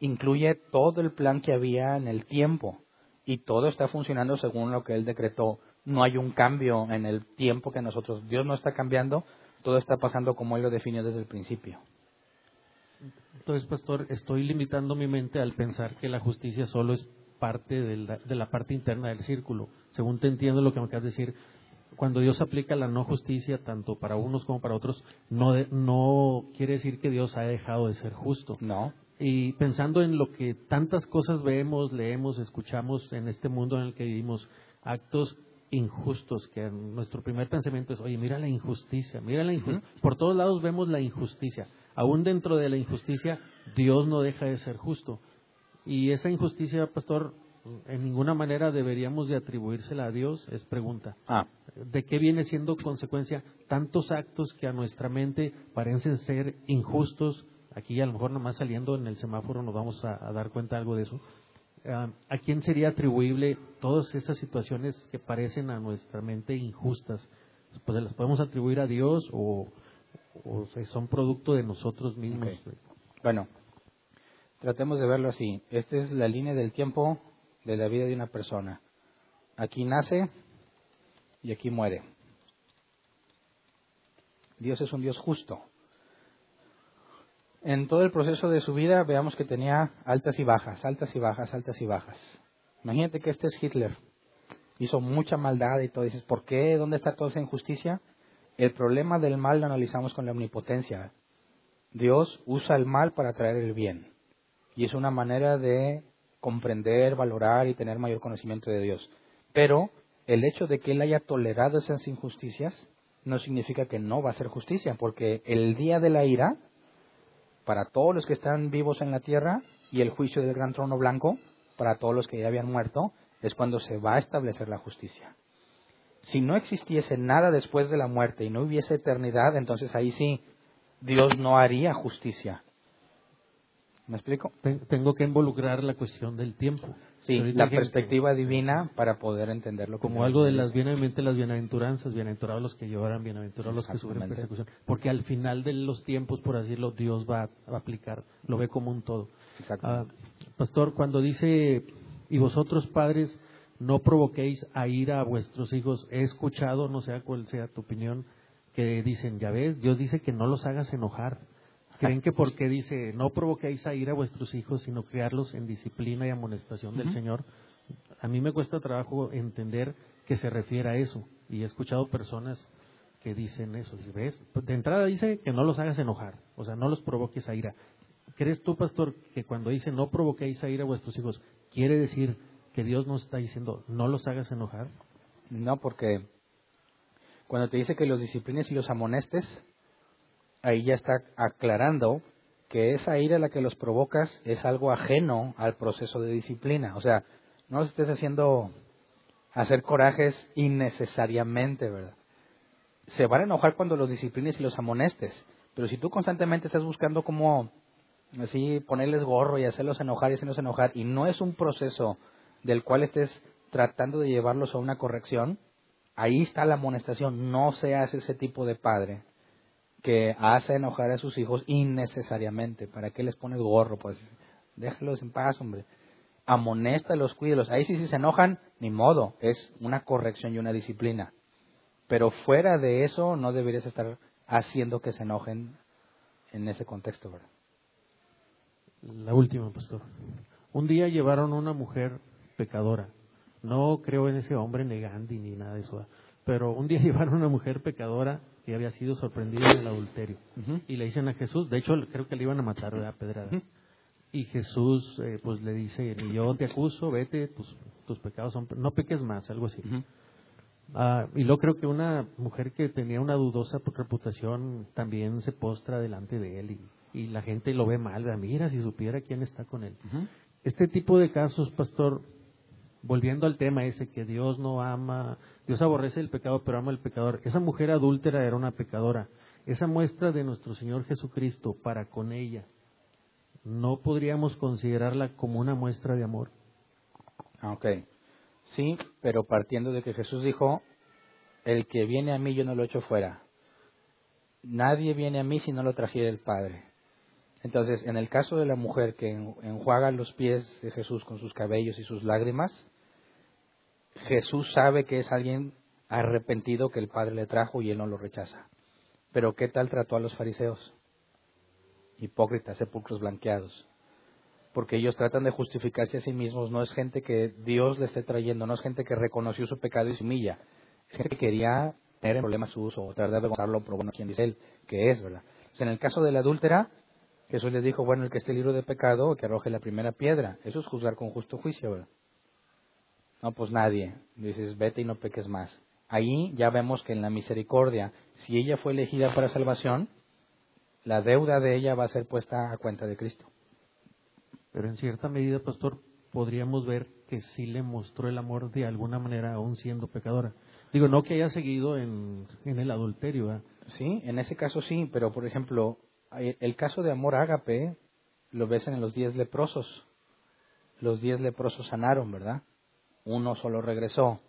Incluye todo el plan que había en el tiempo. Y todo está funcionando según lo que Él decretó. No hay un cambio en el tiempo que nosotros. Dios no está cambiando. Todo está pasando como Él lo definió desde el principio. Entonces, pastor, estoy limitando mi mente al pensar que la justicia solo es parte de la, de la parte interna del círculo. Según te entiendo lo que me acabas de decir, cuando Dios aplica la no justicia, tanto para unos como para otros, no, de, no quiere decir que Dios ha dejado de ser justo. No. Y pensando en lo que tantas cosas vemos, leemos, escuchamos en este mundo en el que vivimos, actos injustos, que nuestro primer pensamiento es, oye, mira la injusticia, mira la injusticia. Uh-huh. Por todos lados vemos la injusticia. Aún dentro de la injusticia, Dios no deja de ser justo. Y esa injusticia, pastor, en ninguna manera deberíamos de atribuírsela a Dios, es pregunta. Ah. ¿De qué viene siendo consecuencia tantos actos que a nuestra mente parecen ser injustos? Aquí a lo mejor nomás saliendo en el semáforo nos vamos a, a dar cuenta algo de eso. Uh, ¿A quién sería atribuible todas esas situaciones que parecen a nuestra mente injustas? Pues las podemos atribuir a Dios o, o son producto de nosotros mismos. Okay. Bueno, tratemos de verlo así. Esta es la línea del tiempo de la vida de una persona. Aquí nace y aquí muere. Dios es un Dios justo. En todo el proceso de su vida, veamos que tenía altas y bajas, altas y bajas, altas y bajas. Imagínate que este es Hitler. Hizo mucha maldad y todo. Dices, ¿por qué? ¿Dónde está toda esa injusticia? El problema del mal lo analizamos con la omnipotencia. Dios usa el mal para traer el bien. Y es una manera de comprender, valorar y tener mayor conocimiento de Dios. Pero el hecho de que Él haya tolerado esas injusticias no significa que no va a ser justicia, porque el día de la ira, para todos los que están vivos en la tierra, y el juicio del gran trono blanco, para todos los que ya habían muerto, es cuando se va a establecer la justicia. Si no existiese nada después de la muerte y no hubiese eternidad, entonces ahí sí, Dios no haría justicia. ¿Me explico? Tengo que involucrar la cuestión del tiempo. Sí, la perspectiva divina para poder entenderlo. Como algo de las bienaventuranzas, bienaventurados los que lloran, bienaventurados los que sufren persecución. Porque al final de los tiempos, por así decirlo, Dios va a aplicar, lo ve como un todo. Exacto. Uh, pastor, cuando dice, y vosotros padres, no provoquéis a ira a vuestros hijos, he escuchado, no sé cuál sea tu opinión, que dicen, ya ves, Dios dice que no los hagas enojar. ¿Creen que porque dice, no provoquéis a ira a vuestros hijos, sino criarlos en disciplina y amonestación uh-huh. del Señor? A mí me cuesta trabajo entender que se refiere a eso. Y he escuchado personas que dicen eso. ¿Sí ves? De entrada dice que no los hagas enojar, o sea, no los provoques a ira. ¿Crees tú, pastor, que cuando dice, no provoquéis a ira a vuestros hijos, quiere decir que Dios nos está diciendo, no los hagas enojar? No, porque cuando te dice que los disciplines y los amonestes, ahí ya está aclarando que esa ira a la que los provocas es algo ajeno al proceso de disciplina. O sea, no los estés haciendo hacer corajes innecesariamente, ¿verdad? Se van a enojar cuando los disciplines y los amonestes. Pero si tú constantemente estás buscando cómo así ponerles gorro y hacerlos enojar y hacerlos enojar, y no es un proceso del cual estés tratando de llevarlos a una corrección, ahí está la amonestación. No seas ese tipo de padre que hace enojar a sus hijos innecesariamente. ¿Para qué les pones gorro? Pues déjalos en paz, hombre. Amonéstalos, cuídelos. Ahí sí, si se enojan, ni modo. Es una corrección y una disciplina. Pero fuera de eso, no deberías estar haciendo que se enojen en ese contexto, ¿verdad? La última, pastor. Un día llevaron a una mujer pecadora. No creo en ese hombre, ni Gandhi, ni nada de eso. Pero un día llevaron a una mujer pecadora que había sido sorprendida en el adulterio. Uh-huh. Y le dicen a Jesús, de hecho creo que le iban a matar a pedradas. Uh-huh. Y Jesús eh, pues le dice, ni yo te acuso, vete, pues, tus pecados son... No peques más, algo así. Uh-huh. Uh, y luego creo que una mujer que tenía una dudosa reputación también se postra delante de él y, y la gente lo ve mal. Mira, si supiera quién está con él. Uh-huh. Este tipo de casos, pastor, volviendo al tema ese que Dios no ama, Dios aborrece el pecado pero ama el pecador. Esa mujer adúltera era una pecadora. Esa muestra de nuestro Señor Jesucristo para con ella, ¿no podríamos considerarla como una muestra de amor? Ok. Sí, pero partiendo de que Jesús dijo, el que viene a mí yo no lo echo fuera. Nadie viene a mí si no lo trajera el Padre. Entonces, en el caso de la mujer que enjuaga los pies de Jesús con sus cabellos y sus lágrimas, Jesús sabe que es alguien arrepentido que el Padre le trajo y él no lo rechaza. Pero ¿qué tal trató a los fariseos? Hipócritas, sepulcros blanqueados. Porque ellos tratan de justificarse a sí mismos. No es gente que Dios le esté trayendo, no es gente que reconoció su pecado y se humilla. Es gente que quería tener en problemas su uso o tratar de avergonzarlo, pero bueno, quien dice él que es, ¿verdad? Entonces, en el caso de la adúltera, Jesús les dijo, bueno, el que esté libre de pecado, que arroje la primera piedra. Eso es juzgar con justo juicio, ¿verdad? No, pues nadie. Dices, vete y no peques más. Ahí ya vemos que en la misericordia, si ella fue elegida para salvación, la deuda de ella va a ser puesta a cuenta de Cristo. Pero en cierta medida, pastor, podríamos ver que sí le mostró el amor de alguna manera, aún siendo pecadora. Digo, no que haya seguido en, en el adulterio, ¿eh? Sí, en ese caso sí, pero por ejemplo, el caso de amor ágape lo ves en los diez leprosos. Los diez leprosos sanaron, ¿verdad? Uno solo regresó.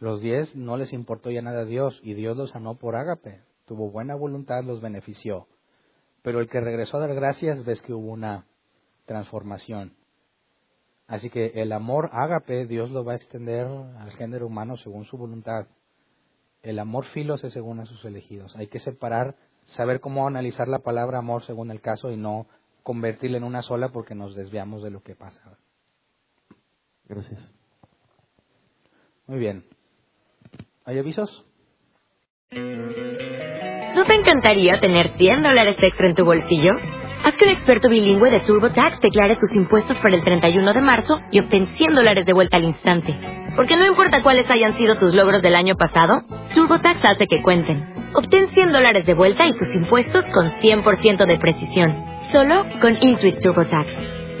Los diez no les importó ya nada a Dios, y Dios los sanó por ágape. Tuvo buena voluntad, los benefició. Pero el que regresó a dar gracias, ves que hubo una transformación. Así que el amor ágape Dios lo va a extender al género humano según su voluntad. El amor filos es según a sus elegidos. Hay que separar, saber cómo analizar la palabra amor según el caso y no convertirla en una sola, porque nos desviamos de lo que pasa. Gracias. Muy bien. ¿Hay avisos? ¿No te encantaría tener cien dólares extra en tu bolsillo? Haz que un experto bilingüe de TurboTax declare tus impuestos para el treinta y uno de marzo y obtén cien dólares de vuelta al instante. Porque no importa cuáles hayan sido tus logros del año pasado, TurboTax hace que cuenten. Obtén cien dólares de vuelta y tus impuestos con cien por ciento de precisión. Solo con Intuit TurboTax.